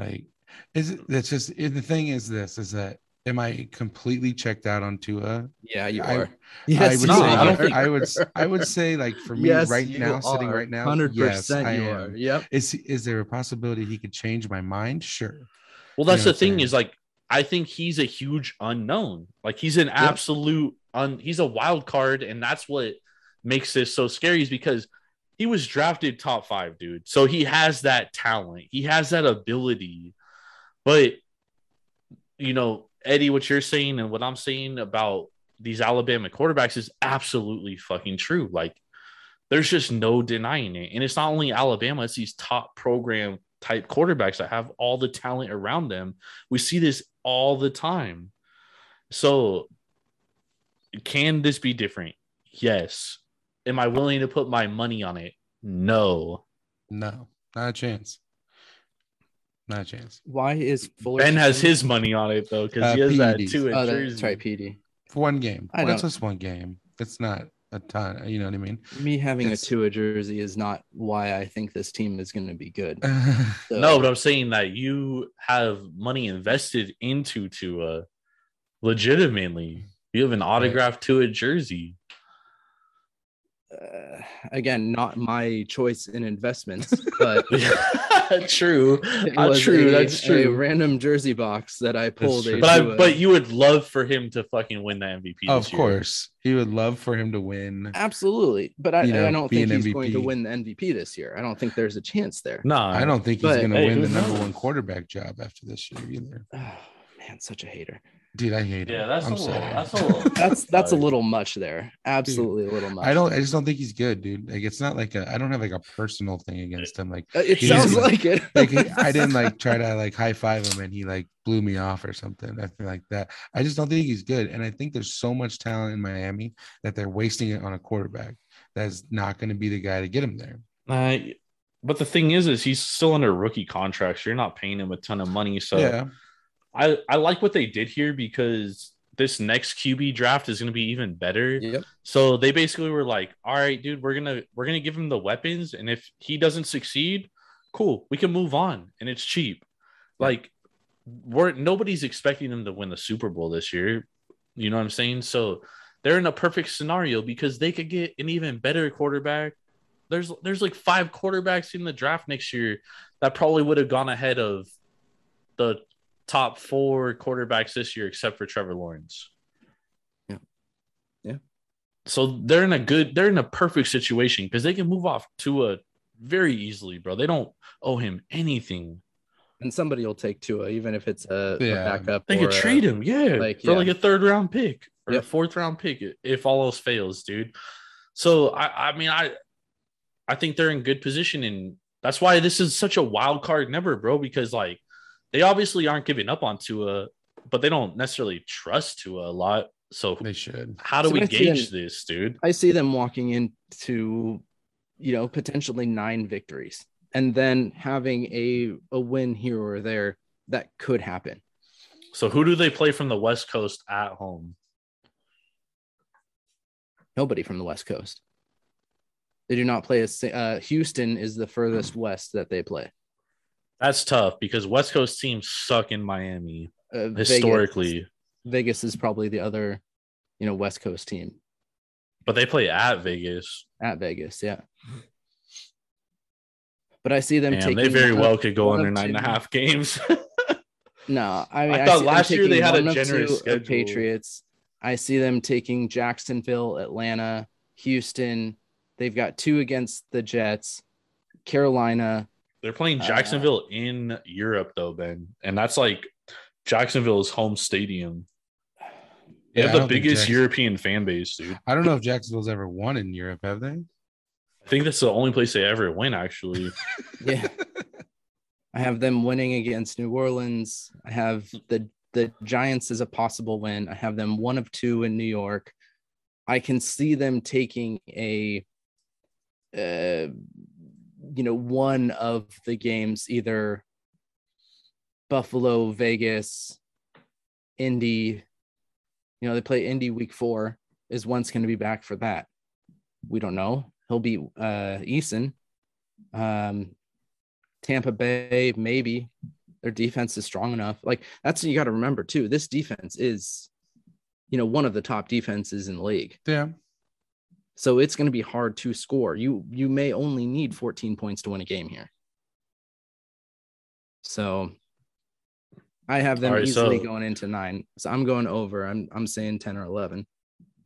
like is it, that's just it, the thing is this is that am I completely checked out on Tua? Yeah, you I, are. Yes, I would, no, say, I, don't think I would. I would say like for me yes, right now, are. sitting right now, one hundred percent yes, I you am. Are. Yep. Is is there a possibility he could change my mind? Sure. Well, that's you know the thing saying? is like. I think he's a huge unknown. Like he's an absolute un, he's a wild card, and that's what makes this so scary is because he was drafted top five, dude. So he has that talent. He has that ability. But you know, Eddie, what you're saying and what I'm saying about these Alabama quarterbacks is absolutely fucking true. Like there's just no denying it. And it's not only Alabama, it's these top program type quarterbacks that have all the talent around them. We see this all the time. So can this be different? Yes. Am I willing to put my money on it? No. No, not a chance. Not a chance. Why is Fuller Ben has his money on it though? Because uh, he has P E Ds. That too. Oh, that's right, P D. For one game. I well, that's just one game. It's not a ton, you know what I mean? Me having it's, a Tua jersey is not why I think this team is going to be good. So. No, but I'm saying that you have money invested into Tua legitimately. You have an autographed Tua jersey. Uh, again, not my choice in investments, but true, uh, true. A, that's true. A random jersey box that I pulled. But I, a... but you would love for him to fucking win the M V P. Oh, this of year. course, he would love for him to win. Absolutely, but I, know, I don't think he's M V P. Going to win the M V P this year. I don't think there's a chance there. No, I don't think he's going to hey, win the number one quarterback job after this year either. Oh, man, such a hater. Dude, I hate it. Yeah, that's a, little, that's a little. that's that's a little much there. Absolutely, dude, a little much. I don't. There. I just don't think he's good, dude. Like, it's not like a. I don't have like a personal thing against him. Like, it sounds like, like it. Like, he, I didn't like try to like high five him, and he like blew me off or something. I feel like that. I just don't think he's good, and I think there's so much talent in Miami that they're wasting it on a quarterback that's not going to be the guy to get him there. Uh, but the thing is, is he's still under rookie contracts. So you're not paying him a ton of money, so. Yeah. I, I like what they did here because this next Q B draft is going to be even better. Yep. So they basically were like, all right, dude, we're going to we're going to give him the weapons. And if he doesn't succeed, cool, we can move on. And it's cheap. Like, we're nobody's expecting them to win the Super Bowl this year. You know what I'm saying? So they're in a perfect scenario because they could get an even better quarterback. There's there's like five quarterbacks in the draft next year that probably would have gone ahead of the top four quarterbacks this year, except for Trevor Lawrence. Yeah. Yeah. So they're in a good, they're in a perfect situation because they can move off Tua very easily, bro. They don't owe him anything. And somebody will take Tua, even if it's a, yeah. a backup. They could trade him. Yeah. Like, for yeah. like a third round pick or yep. a fourth round pick if all else fails, dude. So I, I mean, I, I think they're in good position. And that's why this is such a wild card number, bro, because like, they obviously aren't giving up on Tua, but they don't necessarily trust Tua a lot. So they should. How do so we I gauge them, this, dude? I see them walking into, you know, potentially nine victories and then having a, a win here or there that could happen. So who do they play from the West Coast at home? Nobody from the West Coast. They do not play. A, uh, Houston is the furthest west that they play. That's tough because West Coast teams suck in Miami uh, historically. Vegas, Vegas is probably the other, you know, West Coast team. But they play at Vegas. At Vegas, yeah. But I see them Damn, taking... They very well could go under nine and a half games. No, I mean... I thought I last year they had a generous schedule. Patriots. I see them taking Jacksonville, Atlanta, Houston. They've got two against the Jets, Carolina... They're playing Jacksonville uh, in Europe, though, Ben. And that's like Jacksonville's home stadium. They yeah, have the biggest European fan base, dude. I don't know if Jacksonville's ever won in Europe, have they? I think that's the only place they ever win, actually. Yeah. I have them winning against New Orleans. I have the, the Giants as a possible win. I have them one of two in New York. I can see them taking a... Uh, you know, one of the games, either Buffalo, Vegas, Indy, you know, they play Indy week four. Is Wentz going to be back for that? We don't know. He'll be uh, Eason. Um, Tampa Bay, maybe. Their defense is strong enough. Like, that's what you got to remember, too. This defense is, you know, one of the top defenses in the league. Yeah. So it's going to be hard to score. You you may only need fourteen points to win a game here. So I have them right, easily so, going into nine. So I'm going over. I'm I'm saying ten or eleven.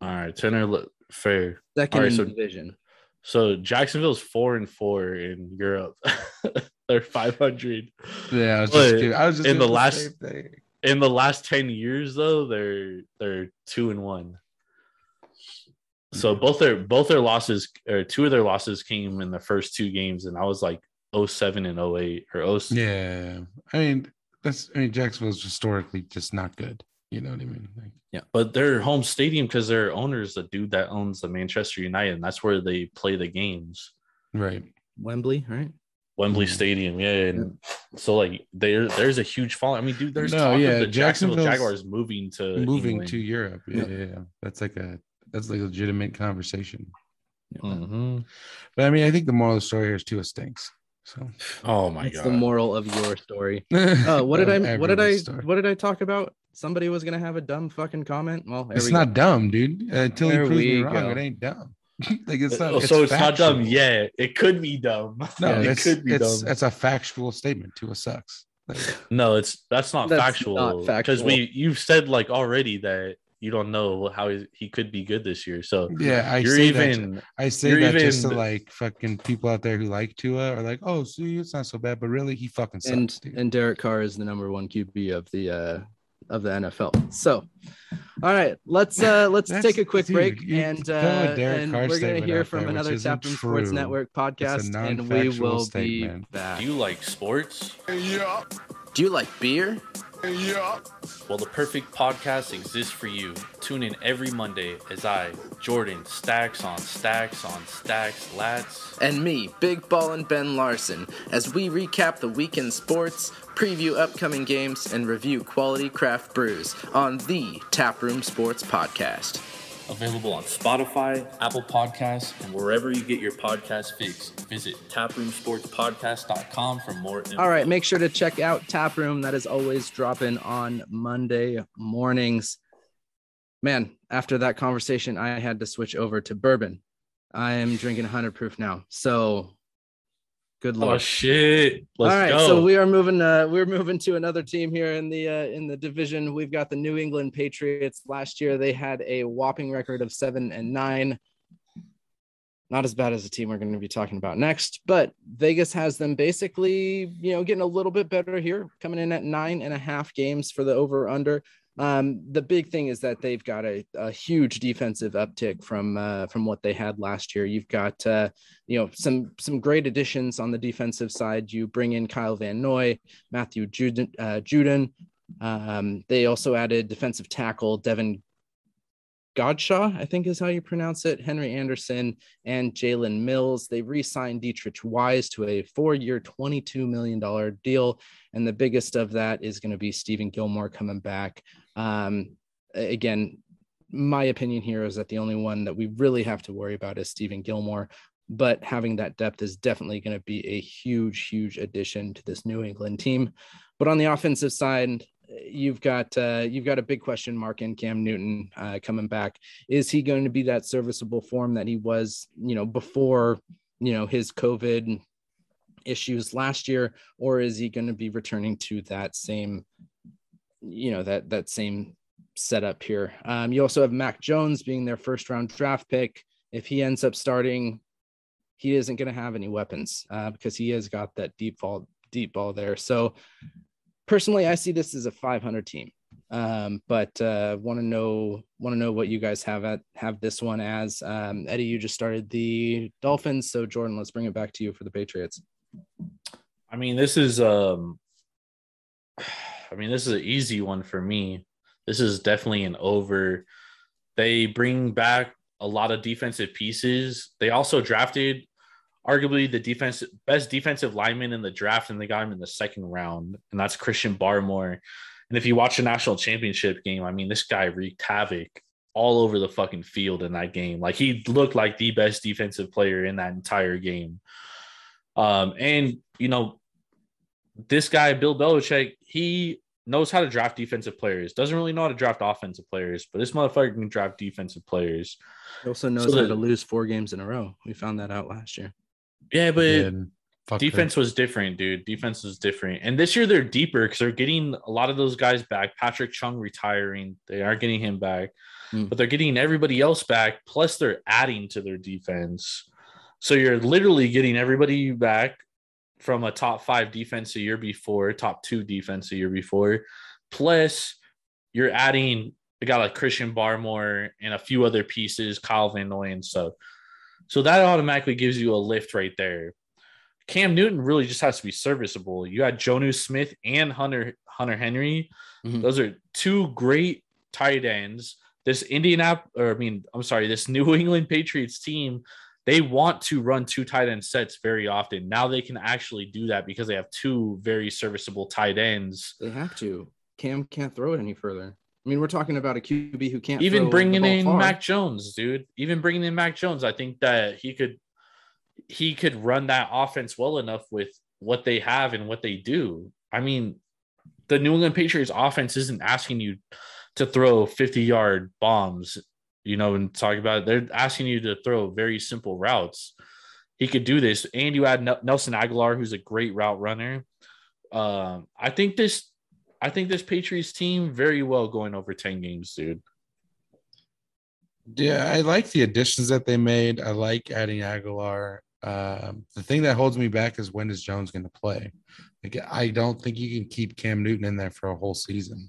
All right, ten or eleven. Fair. Second right, in so, division. So Jacksonville's four and four in Europe. They're five hundred. Yeah, I was but just kidding. I was just in the, the last in the last ten years though, they're they're two and one. So both their both their losses or two of their losses came in the first two games, and I was like oh seven and oh eight or oh seven. Yeah, I mean that's I mean Jacksonville's historically just not good. You know what I mean? Like, yeah, but their home stadium because their owner is the dude that owns the Manchester United, and that's where they play the games. Right, Wembley, right? Wembley Stadium, yeah. And so like there, there's a huge following. I mean, dude, there's no, talk yeah, of the Jacksonville Jaguars moving to moving England. To Europe. Yeah, yeah, yeah, that's like a. That's like a legitimate conversation. Mm-hmm. But I mean, I think the moral of the story here is Tua stinks. So, oh my That's god, the moral of your story. Uh, what did I? What did I? Story. What did I talk about? Somebody was gonna have a dumb fucking comment. Well, it's we not go. Dumb, dude. Uh, until there he proves me wrong, go. It ain't dumb. Like it's not. It's so it's factual. Not dumb. Yeah, it could be dumb. No, yeah, it could be it's, dumb. That's a factual statement. Tua sucks. Like, no, it's that's not that's factual. Because we you've said like already that. You don't know how he could be good this year. So yeah, I you're say even that to, I say that even, just to like fucking people out there who like Tua are like, oh, see, it's not so bad, but really he fucking sucks. And, and Derek Carr is the number one Q B of the uh, of the N F L. So, all right, let's uh, let's That's, take a quick dude, break and, uh, and we're going to hear from another Tapped In Sports Network podcast, and we will statement. be back. Do you like sports? Yeah. Do you like beer? Yeah. Well, the perfect podcast exists for you. Tune in every Monday as I, Jordan, stacks on stacks on stacks, lats, and me, Big Ball and Ben Larson, as we recap the weekend sports, preview upcoming games, and review quality craft brews on the Taproom Sports Podcast. Available on Spotify, Apple Podcasts, and wherever you get your podcast fix. Visit taproom sports podcast dot com for more info. All right, make sure to check out Taproom. That is always dropping on Monday mornings. Man, after that conversation, I had to switch over to bourbon. I am drinking one hundred proof now, so good Lord. Oh, shit. Let's All right, go. so we are moving uh, we're moving to another team here in the uh, in the division. We've got the New England Patriots. Last year, they had a whopping record of seven and nine. Not as bad as the team we're going to be talking about next, but Vegas has them basically, you know, getting a little bit better here, coming in at nine and a half games for the over-under. Um, the big thing is that they've got a, a huge defensive uptick from uh, from what they had last year. You've got uh, you know some some great additions on the defensive side. You bring in Kyle Van Noy, Matthew Juden. Uh, Juden. Um, they also added defensive tackle Devin Godshaw, I think is how you pronounce it, Henry Anderson, and Jalen Mills. They re-signed Dietrich Wise to a four-year, twenty-two million dollars deal, and the biggest of that is going to be Stephen Gilmore coming back. Um, again, my opinion here is that the only one that we really have to worry about is Stephen Gilmore, but having that depth is definitely going to be a huge, huge addition to this New England team. But on the offensive side, You've got uh, you've got a big question mark in Cam Newton uh, coming back. Is he going to be that serviceable form that he was, you know, before, you know, his COVID issues last year, or is he going to be returning to that same, you know, that that same setup here? Um, you also have Mac Jones being their first round draft pick. If he ends up starting, he isn't going to have any weapons uh, because he has got that deep ball deep ball there. So. Personally, I see this as a five hundred team, um, but uh, want to know want to know what you guys have at have this one as. Um, Eddie, you just started the Dolphins, so Jordan, let's bring it back to you for the Patriots. I mean, this is um, I mean, this is an easy one for me. This is definitely an over. They bring back a lot of defensive pieces. They also drafted arguably the defense best defensive lineman in the draft, and they got him in the second round, and that's Christian Barmore. And if you watch the national championship game, I mean, this guy wreaked havoc all over the fucking field in that game. Like, he looked like the best defensive player in that entire game. Um, and, you know, this guy, Bill Belichick, he knows how to draft defensive players. Doesn't really know how to draft offensive players, but this motherfucker can draft defensive players. He also knows so how that, to lose four games in a row. We found that out last year. Yeah, but defense her. was different, dude. Defense was different. And this year they're deeper because they're getting a lot of those guys back. Patrick Chung retiring. They are getting him back. Mm. But they're getting everybody else back, plus they're adding to their defense. So you're literally getting everybody back from a top five defense a year before, top two defense a year before. Plus you're adding a guy like Christian Barmore and a few other pieces, Kyle Van Noy and stuff. So that automatically gives you a lift right there. Cam Newton really just has to be serviceable. You had Jonnu Smith and Hunter Hunter Henry. Mm-hmm. Those are two great tight ends. This Indianapolis, or I mean, I'm sorry, this New England Patriots team, they want to run two tight end sets very often. Now they can actually do that because they have two very serviceable tight ends. They have to. Cam can't throw it any further. I mean, we're talking about a Q B who can't even bringing in far. Mac Jones, dude. Even bringing in Mac Jones, I think that he could he could run that offense well enough with what they have and what they do. I mean, the New England Patriots offense isn't asking you to throw fifty-yard bombs, you know, and talk about it. They're asking you to throw very simple routes. He could do this, and you add Nelson Aguilar, who's a great route runner. Um, I think this. I think this Patriots team very well going over ten games, dude. Yeah, I like the additions that they made. I like adding Aguilar. Um, the thing that holds me back is when is Jones going to play? Like, I don't think you can keep Cam Newton in there for a whole season.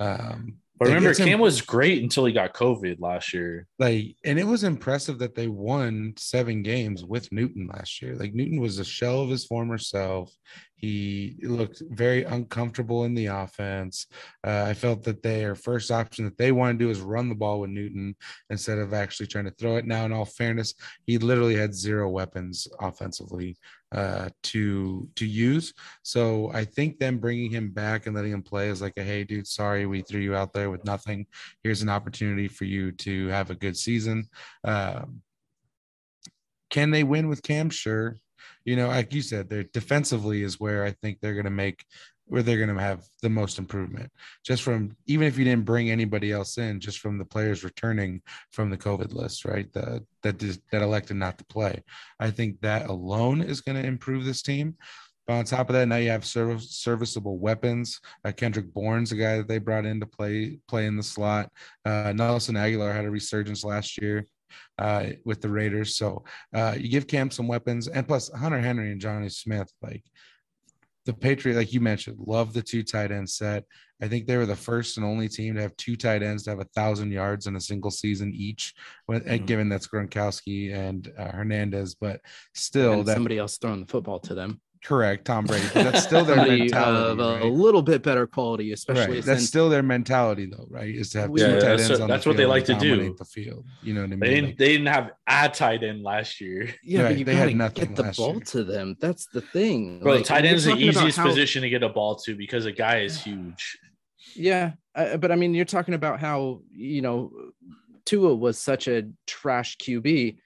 Um, but like, remember, Cam imp- was great until he got COVID last year. Like, and it was impressive that they won seven games with Newton last year. Like, Newton was a shell of his former self. He looked very uncomfortable in the offense. Uh, I felt that their first option that they want to do is run the ball with Newton instead of actually trying to throw it. Now, in all fairness, he literally had zero weapons offensively uh, to to use. So I think them bringing him back and letting him play is like, a, hey, dude, sorry we threw you out there with nothing. Here's an opportunity for you to have a good season. Uh, can they win with Cam? Sure. You know, like you said, they're defensively is where I think they're going to make where they're going to have the most improvement, just from, even if you didn't bring anybody else in, just from the players returning from the COVID list, right? The, that that elected not to play. I think that alone is going to improve this team. But on top of that, now you have service, serviceable weapons. Uh, Kendrick Bourne's a guy that they brought in to play, play in the slot. Uh, Nelson Aguilar had a resurgence last year. Uh, with the Raiders. So uh, you give Cam some weapons, and plus Hunter Henry and Johnny Smith, like the Patriots, like you mentioned, love the two tight end set. I think they were the first and only team to have two tight ends to have a thousand yards in a single season each. With, mm-hmm. Given that's Gronkowski and uh, Hernandez, but still, and that, somebody else throwing the football to them. Correct, Tom Brady. But that's still their mentality. Of a, right? A little bit better quality, especially. Right. That's still their mentality, though, right? Is to have yeah, two yeah, tight ends. That's, on that's the what they like to do. The field, you know what I mean. They didn't, like, they didn't have a tight end last year. Yeah, right. But you they had nothing. Get the ball year. To them. That's the thing. Bro, like, tight end is the easiest how... position to get a ball to because a guy is huge. Yeah, uh, but I mean, you're talking about how, you know, Tua was such a trash Q B.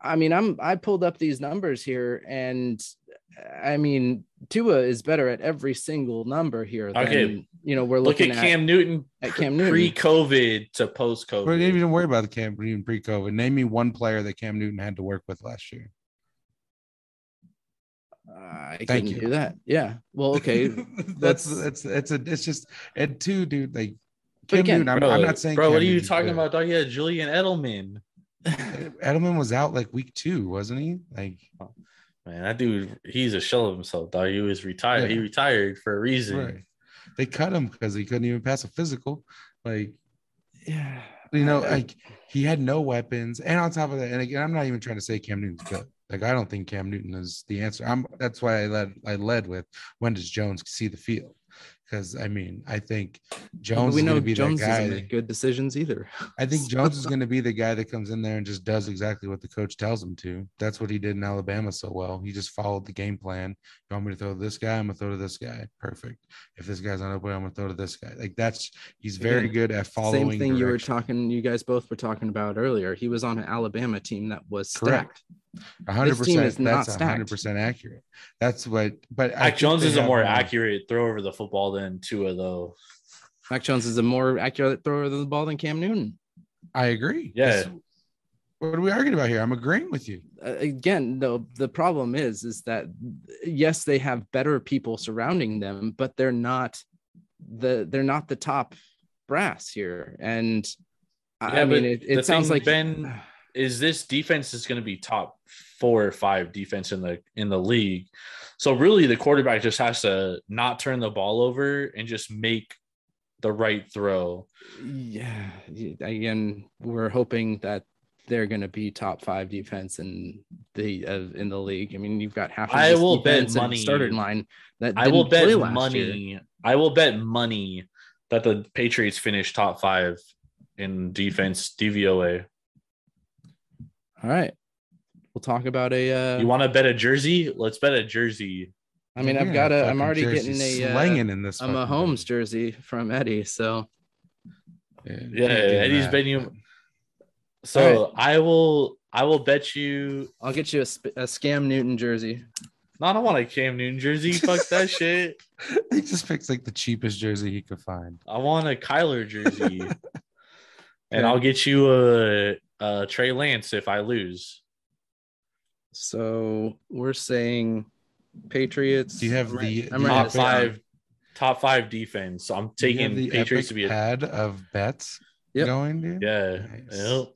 I mean, I'm I pulled up these numbers here and. I mean, Tua is better at every single number here. Than, okay, you know, we're looking Look at, at Cam Newton at Cam Newton pre-COVID to post-COVID. We didn't even worry about the Cam Newton pre-COVID. Name me one player that Cam Newton had to work with last year. Uh, I Thank couldn't you. do that. Yeah. Well, okay. that's that's it's a it's just and two dude like Cam again, Newton. I'm, bro, I'm not saying. Bro, Cam what are you Newton's talking good. about? Dog? Yeah, Julian Edelman. Edelman was out like week two, wasn't he? Like. Man, that dude, he's a shell of himself, dog. He was retired. Yeah. He retired for a reason. Right. They cut him because he couldn't even pass a physical. Like, yeah, you know, I, like he had no weapons. And on top of that, and again, I'm not even trying to say Cam Newton's good. Like, I don't think Cam Newton is the answer. I'm that's why I led I led with when does Jones see the field? Because I mean, I think Jones we is know be Jones that guy doesn't make good decisions either. I think Jones is going to be the guy that comes in there and just does exactly what the coach tells him to. That's what he did in Alabama so well. He just followed the game plan. You want me to throw to this guy? I'm gonna throw to this guy. Perfect. If this guy's not open, I'm gonna throw to this guy. Like that's he's very yeah. good at following. Same thing direction. You were talking. You guys both were talking about earlier. He was on an Alabama team that was stacked. one hundred percent. That's one hundred percent accurate. That's what. But Mac Jones is a more accurate thrower over the football than Tua, though. Mac Jones is a more accurate thrower of the ball than Cam Newton. I agree. Yeah. That's, what are we arguing about here? I'm agreeing with you. Uh, again, though, the problem is, is that yes, they have better people surrounding them, but they're not the they're not the top brass here. And yeah, I mean, it, it sounds like Ben. Is this defense is going to be top four or five defense in the in the league. So really the quarterback just has to not turn the ball over and just make the right throw. Yeah. Again, we're hoping that they're going to be top five defense in the uh, in the league. I mean, you've got half of I will bet money starter line that I will bet money. Year. I will bet money that the Patriots finish top five in defense D V O A. All right, we'll talk about a. Uh, you want to bet a jersey? Let's bet a jersey. I mean, yeah, I've got a. I'm already getting a. Slanging uh, in this. I'm a Mahomes game. jersey from Eddie, so. Yeah, yeah Eddie's that. been you. So right. I will. I will bet you. I'll get you a, a Cam Newton jersey. No, I don't want a Cam Newton jersey. Fuck that shit. He just picks like the cheapest jersey he could find. I want a Kyler jersey, and yeah. I'll get you a. Uh, Trey Lance if I lose. So we're saying Patriots. Do you have the I'm top five down. top five defense? So I'm taking the Patriots to be a pad of bets yep. going, dude. Yeah. Nice. Yep.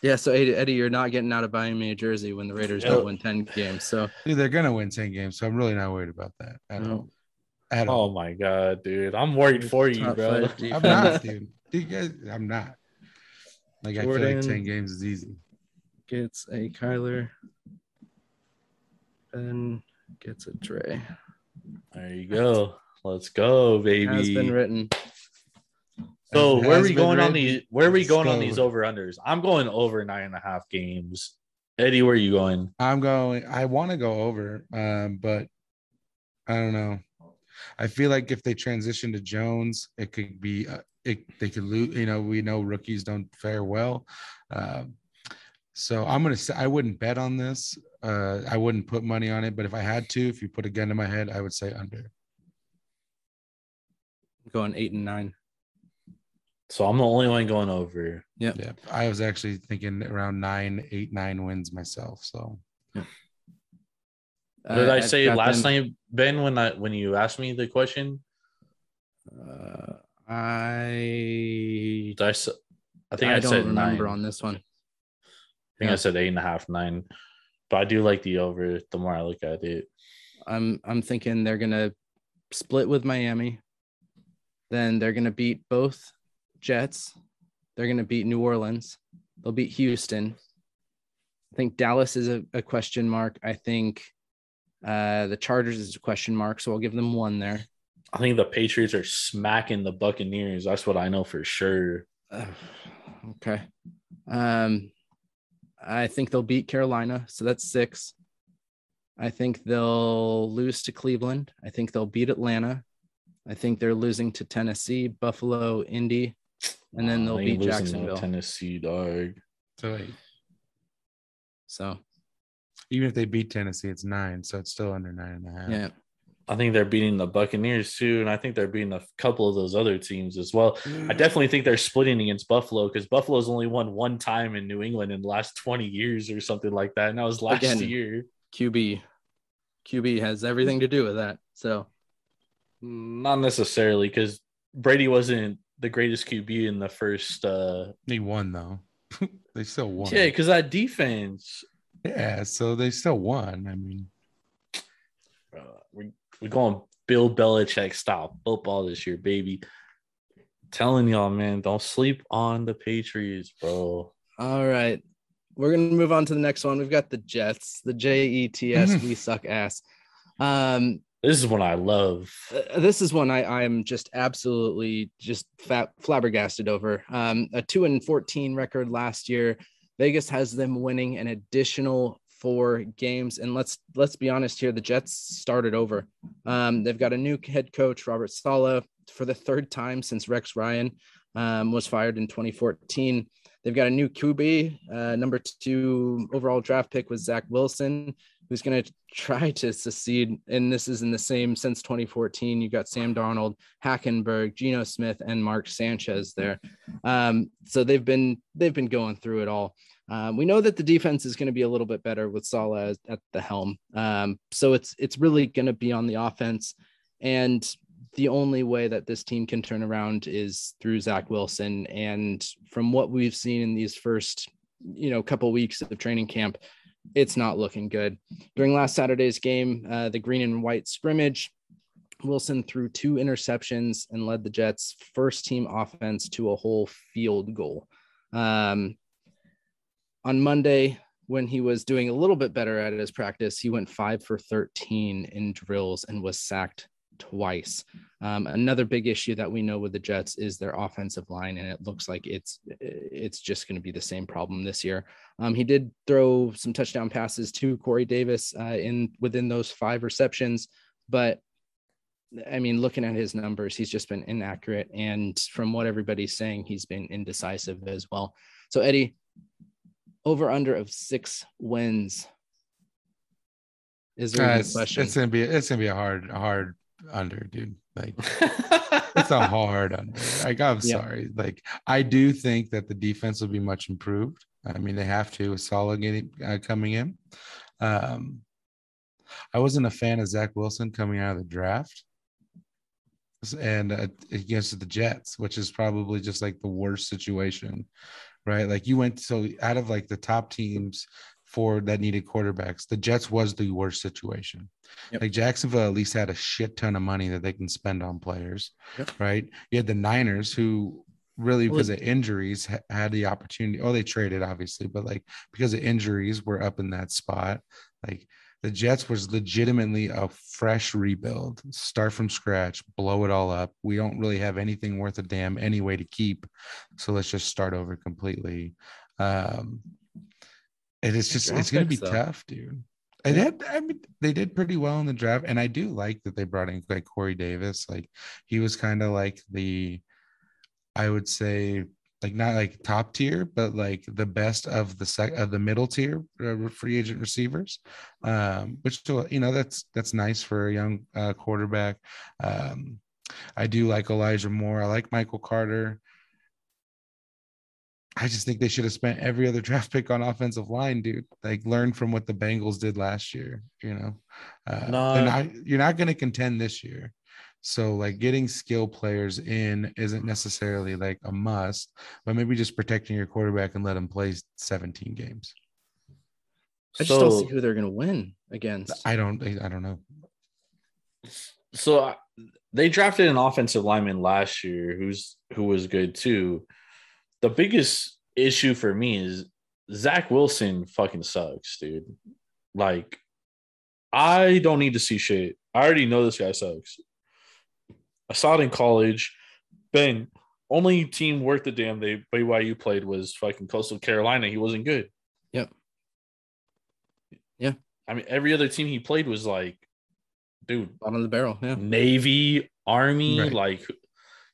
Yeah, so Eddie, you're not getting out of buying me a jersey when the Raiders yep. don't win ten games. So dude, they're gonna win ten games, so I'm really not worried about that. I don't no. At all. Oh my god, dude! I'm worried for you, bro. I'm not, dude. Dude, guys, I'm not. Like Jordan, I feel like ten games is easy. Gets a Kyler, Ben gets a Trey. There you go. Let's go, baby. Has been written. So where are we going written. on these? Where are we Let's going go. on these over unders? I'm going over nine and a half games. Eddie, where are you going? I'm going. I want to go over, um, but I don't know. I feel like if they transition to Jones, it could be uh, it, they could lose. You know, we know rookies don't fare well. Uh, so I'm gonna say I wouldn't bet on this. Uh, I wouldn't put money on it. But if I had to, if you put a gun to my head, I would say under. Going eight and nine. So I'm the only one going over. Yeah. Yep. I was actually thinking around nine, eight, nine wins myself. So yeah. What did I, I say last night, Ben, when I when you asked me the question? Uh, I, I I think I, I don't said remember nine. on this one. I think yeah. I said eight and a half, nine. But I do like the over the more I look at it. I'm I'm thinking they're gonna split with Miami, then they're gonna beat both Jets, they're going to beat New Orleans, they'll beat Houston. I think Dallas is a, a question mark. I think uh, the Chargers is a question mark, so I'll give them one there. I think the Patriots are smacking the Buccaneers. That's what I know for sure. Uh, okay. Um, I think they'll beat Carolina, so that's six. I think they'll lose to Cleveland. I think they'll beat Atlanta. I think they're losing to Tennessee, Buffalo, Indy. And then they'll be Jacksonville, Tennessee, dog. So, like, so even if they beat Tennessee, it's nine, so it's still under nine and a half. Yeah, I think they're beating the Buccaneers too, and I think they're beating a couple of those other teams as well. Mm. I definitely think they're splitting against Buffalo because Buffalo's only won one time in New England in the last twenty years or something like that, and that was last Again, year. Q B, Q B has everything to do with that. So, not necessarily because Brady wasn't the greatest Q B in the first uh they won though. They still won. Yeah, because that defense. Yeah, so they still won. I mean uh, we we're going Bill Belichick style football this year, baby. I'm telling y'all, man, don't sleep on the Patriots, bro. All right. We're gonna move on to the next one. We've got the Jets, the J E T S, we suck ass. Um This is one I love. Uh, this is one I am just absolutely just fat, flabbergasted over. Um, a two and fourteen record last year. Vegas has them winning an additional four games. And let's let's be honest here. The Jets started over. Um, they've got a new head coach, Robert Saleh, for the third time since Rex Ryan um, was fired in twenty fourteen. They've got a new Q B, uh, number two overall draft pick was Zach Wilson, who's going to try to succeed. And this is in the same since twenty fourteen. You've got Sam Darnold, Hackenberg, Geno Smith, and Mark Sanchez there. Um, so they've been they've been going through it all. Um, we know that the defense is going to be a little bit better with Saleh at the helm. Um, so it's it's really going to be on the offense. And the only way that this team can turn around is through Zach Wilson. And from what we've seen in these first, you know, couple weeks of training camp, it's not looking good. During last Saturday's game, uh, the green and white scrimmage, Wilson threw two interceptions and led the Jets' first team offense to a whole field goal. Um, on Monday, when he was doing a little bit better at his practice, he went five for thirteen in drills and was sacked twice. Um, another big issue that we know with the Jets is their offensive line, and it looks like it's it's just going to be the same problem this year. Um, he did throw some touchdown passes to Corey Davis uh, in within those five receptions, but I mean, looking at his numbers, he's just been inaccurate, and from what everybody's saying, he's been indecisive as well. So, Eddie, over under of six wins. Is there uh, a question? It's gonna be it's gonna be a hard a hard. under, dude. Like it's a hard under. Like I'm yeah. sorry. Like I do think that the defense will be much improved. I mean, they have to with Saleh getting uh, coming in. Um, I wasn't a fan of Zach Wilson coming out of the draft, and uh, against the Jets, which is probably just like the worst situation, right? Like you went so out of like the top teams for that needed quarterbacks, the Jets was the worst situation. Yep. Like Jacksonville at least had a shit ton of money that they can spend on players, yep. right? You had the Niners who really, because well, of injuries, ha- had the opportunity. Oh, they traded obviously, but like because of injuries, we're up in that spot. Like the Jets was legitimately a fresh rebuild, start from scratch, blow it all up. We don't really have anything worth a damn anyway to keep, so let's just start over completely. Um, And it's just, it's going to be so tough, dude. And yeah. that, I mean, they did pretty well in the draft. And I do like that they brought in like Corey Davis. Like he was kind of like the, I would say like not like top tier, but like the best of the sec of the middle tier uh, free agent receivers, um, which, you know, that's, that's nice for a young uh, quarterback. Um, I do like Elijah Moore. I like Michael Carter. I just think they should have spent every other draft pick on offensive line, dude. Like, learn from what the Bengals did last year, you know? Uh, no. They're not, you're not going to contend this year. So, like, getting skill players in isn't necessarily, like, a must, but maybe just protecting your quarterback and let him play seventeen games. I just so, don't see who they're going to win against. I don't I don't know. So, uh, they drafted an offensive lineman last year who's who was good, too. The biggest issue for me is Zach Wilson fucking sucks, dude. Like, I don't need to see shit. I already know this guy sucks. I saw it in college. Ben, only team worth the damn they B Y U played was fucking Coastal Carolina. He wasn't good. Yep. Yeah. I mean, every other team he played was like, dude. Bottom of the barrel, yeah. Navy, Army, right. Like,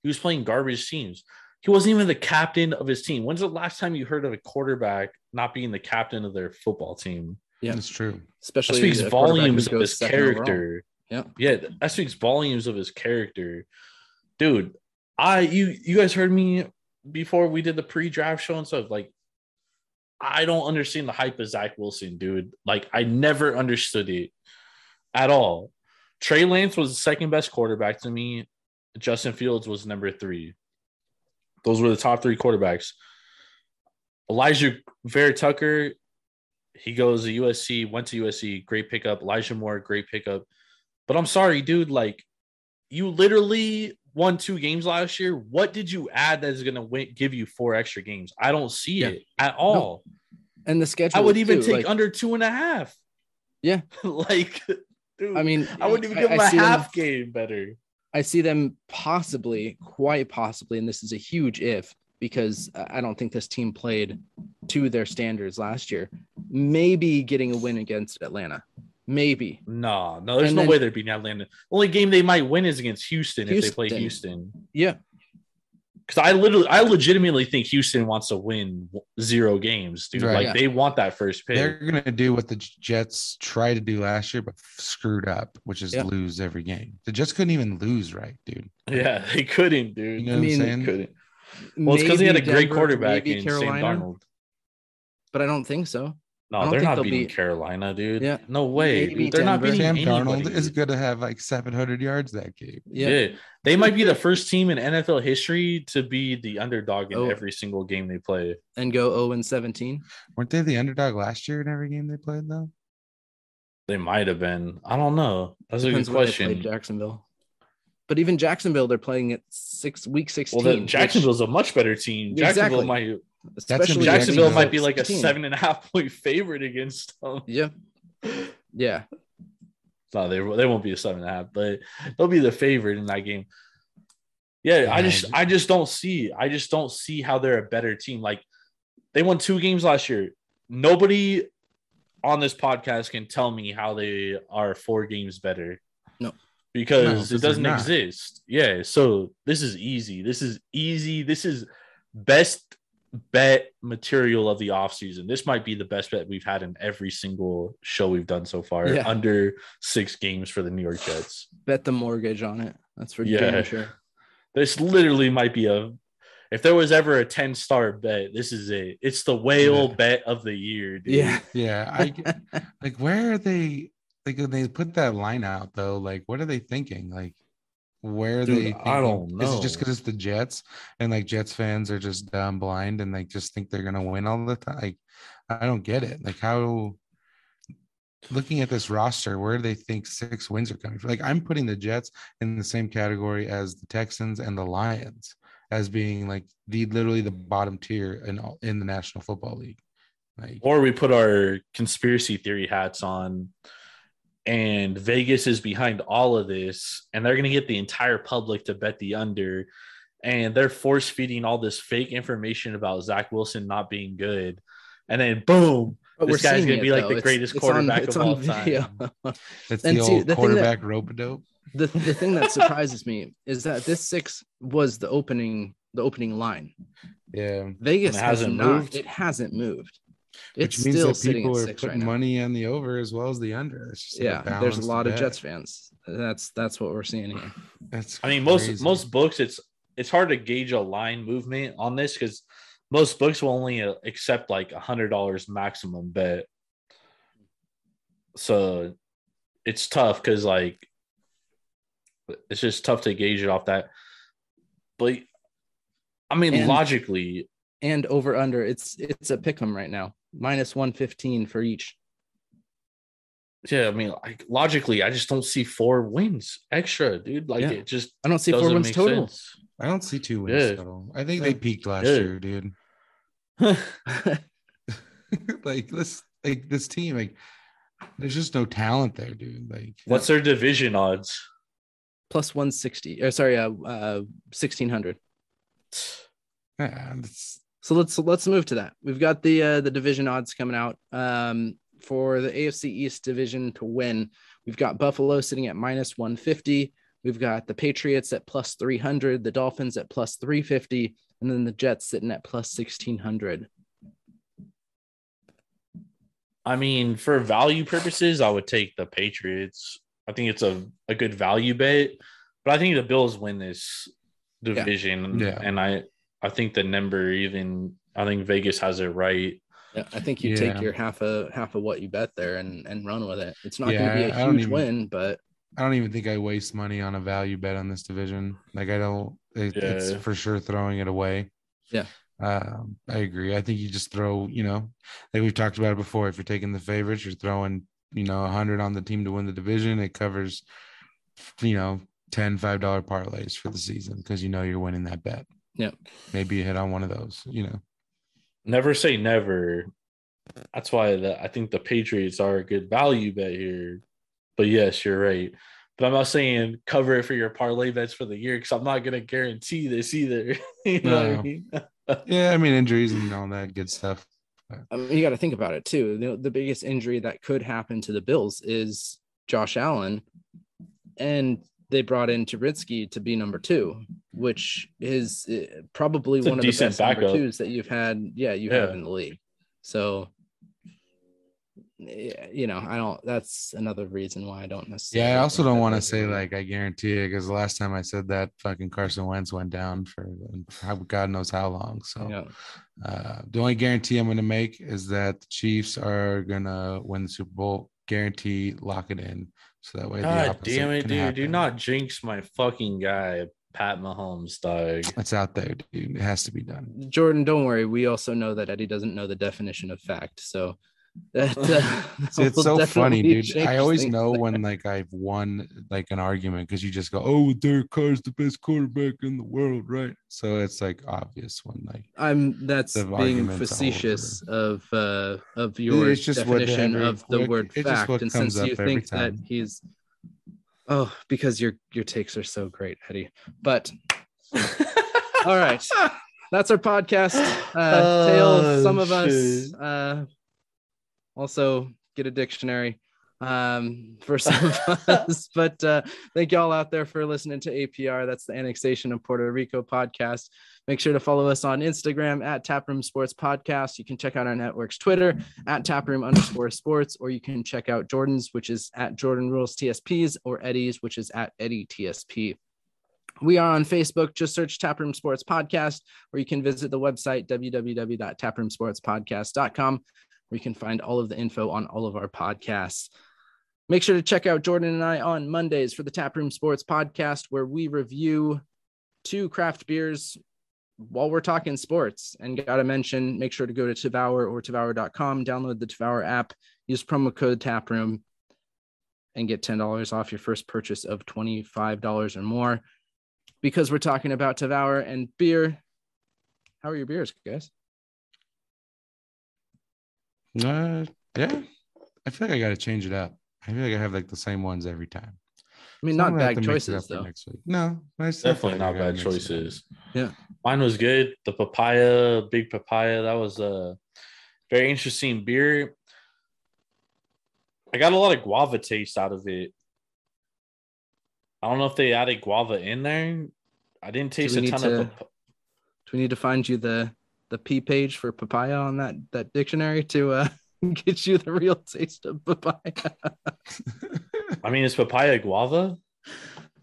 he was playing garbage teams. He wasn't even the captain of his team. When's the last time you heard of a quarterback not being the captain of their football team? Yeah, that's true. Especially that speaks volumes of his character. Yeah, yeah, that speaks volumes of his character, dude. I you you guys heard me before we did the pre-draft show and stuff. Like, I don't understand the hype of Zach Wilson, dude. Like, I never understood it at all. Trey Lance was the second best quarterback to me. Justin Fields was number three. Those were the top three quarterbacks. Elijah Vera Tucker, he goes to U S C, went to U S C, great pickup. Elijah Moore, great pickup. But I'm sorry, dude, like, you literally won two games last year. What did you add that is going to give you four extra games? I don't see yeah. it at all. No. And the schedule. I would even too, take like, under two and a half. Yeah. like, dude, I mean, I wouldn't even give I, him I a half them. game better. I see them possibly, quite possibly, and this is a huge if, because I don't think this team played to their standards last year, maybe getting a win against Atlanta. Maybe. No, no, there's and no then, way they're beating Atlanta. Only game they might win is against Houston, Houston. if they play Houston. Yeah. Because I literally, I legitimately think Houston wants to win zero games, dude. Right, like, yeah. they want that first pick. They're going to do what the Jets tried to do last year, but screwed up, which is yeah. lose every game. The Jets couldn't even lose right, dude. Yeah, they couldn't, dude. You know I what mean, I'm saying? Couldn't. Well, it's because they had a Denver, great quarterback in Carolina, Sam Darnold. But I don't think so. No, they're not beating be... Carolina, dude. Yeah. No way. Dude, they're Denver. not beating Sam anybody. Darnold is going to have like seven hundred yards that game. Yeah. yeah. They might be the first team in N F L history to be the underdog in oh. every single game they play. And go oh and seventeen. Weren't they the underdog last year in every game they played, though? They might have been. I don't know. That's Depends a good question. Jacksonville. But even Jacksonville, they're playing at six week sixteen. Well, Jacksonville's which... a much better team. Jacksonville exactly. might... Especially Jacksonville, Jacksonville might be like a team. seven and a half point favorite against them. Yeah, yeah. No, they they won't be a seven and a half, but they'll be the favorite in that game. Yeah, yeah, I just I just don't see I just don't see how they're a better team. Like, they won two games last year. Nobody on this podcast can tell me how they are four games better. No, because no, it doesn't exist. Yeah, so this is easy. This is easy. This is best bet material of the offseason. This might be the best bet we've had in every single show we've done so far. Yeah. Under six games for the New York Jets. Bet the mortgage on it. That's for yeah. damn sure. This literally might be a if there was ever a ten-star bet, this is it. It's the whale yeah. bet of the year, dude. Yeah. Yeah. I like where are they like when they put that line out though? Like, what are they thinking? Like, where Dude, they I don't know. Is it just because it's the Jets and like Jets fans are just down blind and they just think they're gonna win all the time? Like, I don't get it. Like, how, looking at this roster, where do they think six wins are coming from? Like, I'm putting the Jets in the same category as the Texans and the Lions as being like the literally the bottom tier in in the National Football League. Like, or we put our conspiracy theory hats on, and Vegas is behind all of this, and they're going to get the entire public to bet the under, and they're force feeding all this fake information about Zach Wilson not being good, and then boom, but this guy's going to be like though. the greatest it's, quarterback it's on, it's of all video. time. That's and the see, old the quarterback rope-a-dope. The the thing that surprises me is that this six was the opening the opening line. Yeah, Vegas has not moved. It hasn't moved. It's Which means still that people are putting right money on the over as well as the under. It's just yeah, like there's a lot of Jets fans. That's that's what we're seeing here. That's I mean, crazy. most most books, it's it's hard to gauge a line movement on this because most books will only accept like a hundred dollars maximum bet. So it's tough because like it's just tough to gauge it off that. But I mean, and, logically, and over under, it's it's a pick 'em right now. minus one fifteen for each. Yeah, I mean, like, logically, I just don't see four wins extra, dude. Like, yeah. it just I don't see four wins total. Sense. I don't see two wins yeah. total. I think yeah. they peaked last yeah. year, dude. like this, like this team, like there's just no talent there, dude. Like, what's their division odds? plus one sixty Or sorry, uh, uh sixteen hundred Yeah, that's. So let's let's move to that. We've got the uh, the division odds coming out um, for the A F C East division to win. We've got Buffalo sitting at minus one fifty We've got the Patriots at plus three hundred the Dolphins at plus three fifty and then the Jets sitting at plus sixteen hundred I mean, for value purposes, I would take the Patriots. I think it's a, a good value bet, but I think the Bills win this division, yeah. Yeah. and I – I think the number even I think Vegas has it right. Yeah, I think you yeah. take your half a half of what you bet there and, and run with it. It's not yeah, going to be a huge even, win, but I don't even think I waste money on a value bet on this division. Like I don't it, yeah. it's for sure throwing it away. Yeah. Um, I agree. I think you just throw, you know, like we've talked about it before, if you're taking the favorites, you're throwing, you know, one hundred on the team to win the division. It covers, you know, ten five dollar parlays for the season because you know you're winning that bet. Yeah, maybe you hit on one of those, you know. Never say never. That's why the, I think the Patriots are a good value bet here. But yes, you're right. But I'm not saying cover it for your parlay bets for the year because I'm not going to guarantee this either. you know no. what I mean? yeah, I mean, injuries and all that good stuff. I mean, you got to think about it, too. The, the biggest injury that could happen to the Bills is Josh Allen. And they brought in Trubisky to be number two, which is probably it's one of the best backup. number twos that you've had. Yeah, you yeah. have in the league. So, you know, I don't. That's another reason why I don't necessarily. Yeah, I also don't want to say like I guarantee it because the last time I said that, fucking Carson Wentz went down for God knows how long. So, yeah. uh, the only guarantee I'm going to make is that the Chiefs are going to win the Super Bowl. Guarantee, lock it in. So that way, God the damn it, dude! Happen. Do not jinx my fucking guy, Pat Mahomes, dog. It's out there, dude. It has to be done. Jordan, don't worry. We also know that Eddie doesn't know the definition of fact, so that, uh, it's so funny, dude. I always know there. when like I've won like an argument because you just go, "Oh, Derek Carr's the best quarterback in the world," right? So it's like obvious when like I'm that's being facetious of uh of your dude, definition of quick, the word fact, and since you think time. that he's oh because your your takes are so great, Eddie. But all right, that's our podcast. Uh, oh, tale some of shit. us. Uh, Also, get a dictionary um, for some of us. But uh, thank y'all out there for listening to A P R. That's the Annexation of Puerto Rico podcast. Make sure to follow us on Instagram at Taproom Sports Podcast. You can check out our network's Twitter at Taproom underscore sports, or you can check out Jordan's, which is at Jordan Rules T S Ps, or Eddie's, which is at Eddie T S P. We are on Facebook. Just search Taproom Sports Podcast, or you can visit the website w w w dot taproom sports podcast dot com. We can find all of the info on all of our podcasts. Make sure to check out Jordan and I on Mondays for the Taproom Sports Podcast, where we review two craft beers while we're talking sports. And gotta mention, make sure to go to Tavour or Tavour dot com, download the Tavour app, use promo code Taproom, and get ten dollars off your first purchase of twenty-five dollars or more. Because we're talking about Tavour and beer. How are your beers, guys? Uh, yeah, I feel like I got to change it up. I feel like I have like the same ones every time. I mean, so not bad choices though. No, definitely not bad choices. Yeah, mine was good. The papaya, big papaya. That was a very interesting beer. I got a lot of guava taste out of it. I don't know if they added guava in there. I didn't taste a ton to, of. Pap- do we need to find you the the P page for papaya on that that dictionary to uh, get you the real taste of papaya? I mean, is papaya guava?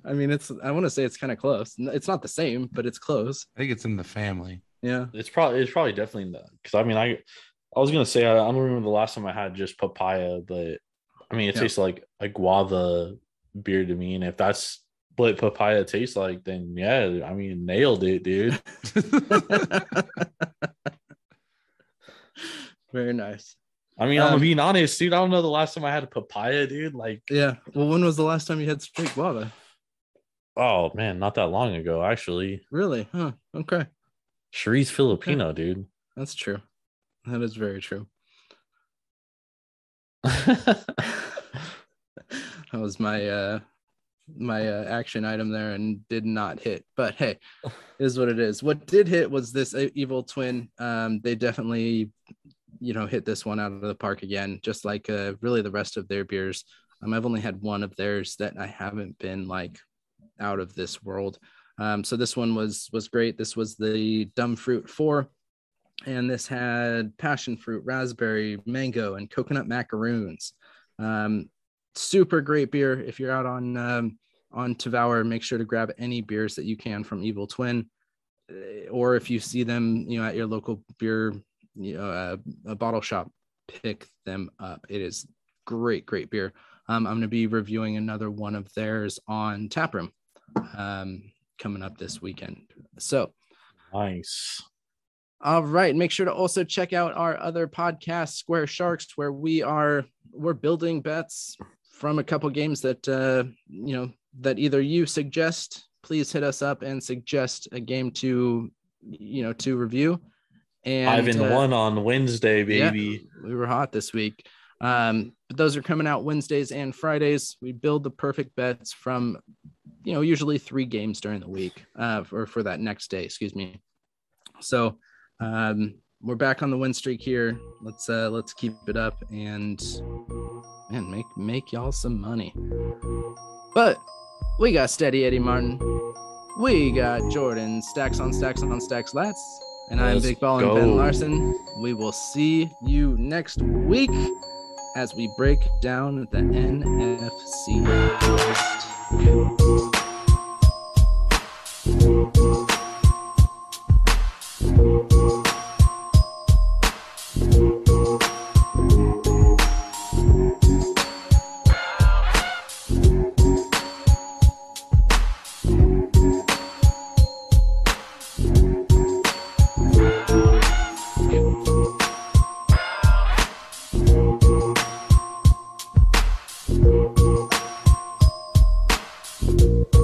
I mean, it's. I want to say it's kind of close. It's not the same, but it's close. I think it's in the family. Yeah, it's probably it's probably definitely in the. Because I mean, I I was gonna say I, I don't remember the last time I had just papaya, but I mean, it yeah. tastes like a guava beer to me, and if that's what papaya tastes like, then yeah, I mean, nailed it, dude. Very nice. I mean, um, I'm being honest, dude. I don't know the last time I had a papaya, dude. Like, yeah. Well, when was the last time you had straight guava? Oh man, not that long ago, actually. Really? Huh. Okay. Cherie's Filipino, yeah. dude. That's true. That is very true. That was my uh, my uh, action item there and did not hit. But hey, is what it is. What did hit was this evil twin. Um, they definitely, you know, hit this one out of the park again, just like uh, really the rest of their beers. Um, I've only had one of theirs that I haven't been like out of this world. Um, so this one was was great. This was the Dumb Fruit four. And this had passion fruit, raspberry, mango, and coconut macaroons. Um, super great beer. If you're out on um, on Tavour, make sure to grab any beers that you can from Evil Twin, or if you see them, you know, at your local beer, you know, uh, a bottle shop, pick them up. It is great, great beer. Um, I'm going to be reviewing another one of theirs on Taproom um, coming up this weekend. So nice. All right. Make sure to also check out our other podcast, Square Sharks, where we are we're building bets from a couple games that, uh, you know, that either you suggest. Please hit us up and suggest a game to, you know, to review. And Five and uh, one on Wednesday, baby. Yeah, we were hot this week. Um, but those are coming out Wednesdays and Fridays. We build the perfect bets from, you know, usually three games during the week uh, or for that next day. Excuse me. So. Um, we're back on the win streak here. Let's uh, let's keep it up and man, make make y'all some money. But we got Steady Eddie Martin, we got Jordan Stacks on Stacks on Stacks Lats, and let's I'm Big Ball and go. Ben Larson. We will see you next week as we break down the N F C East. Thank you.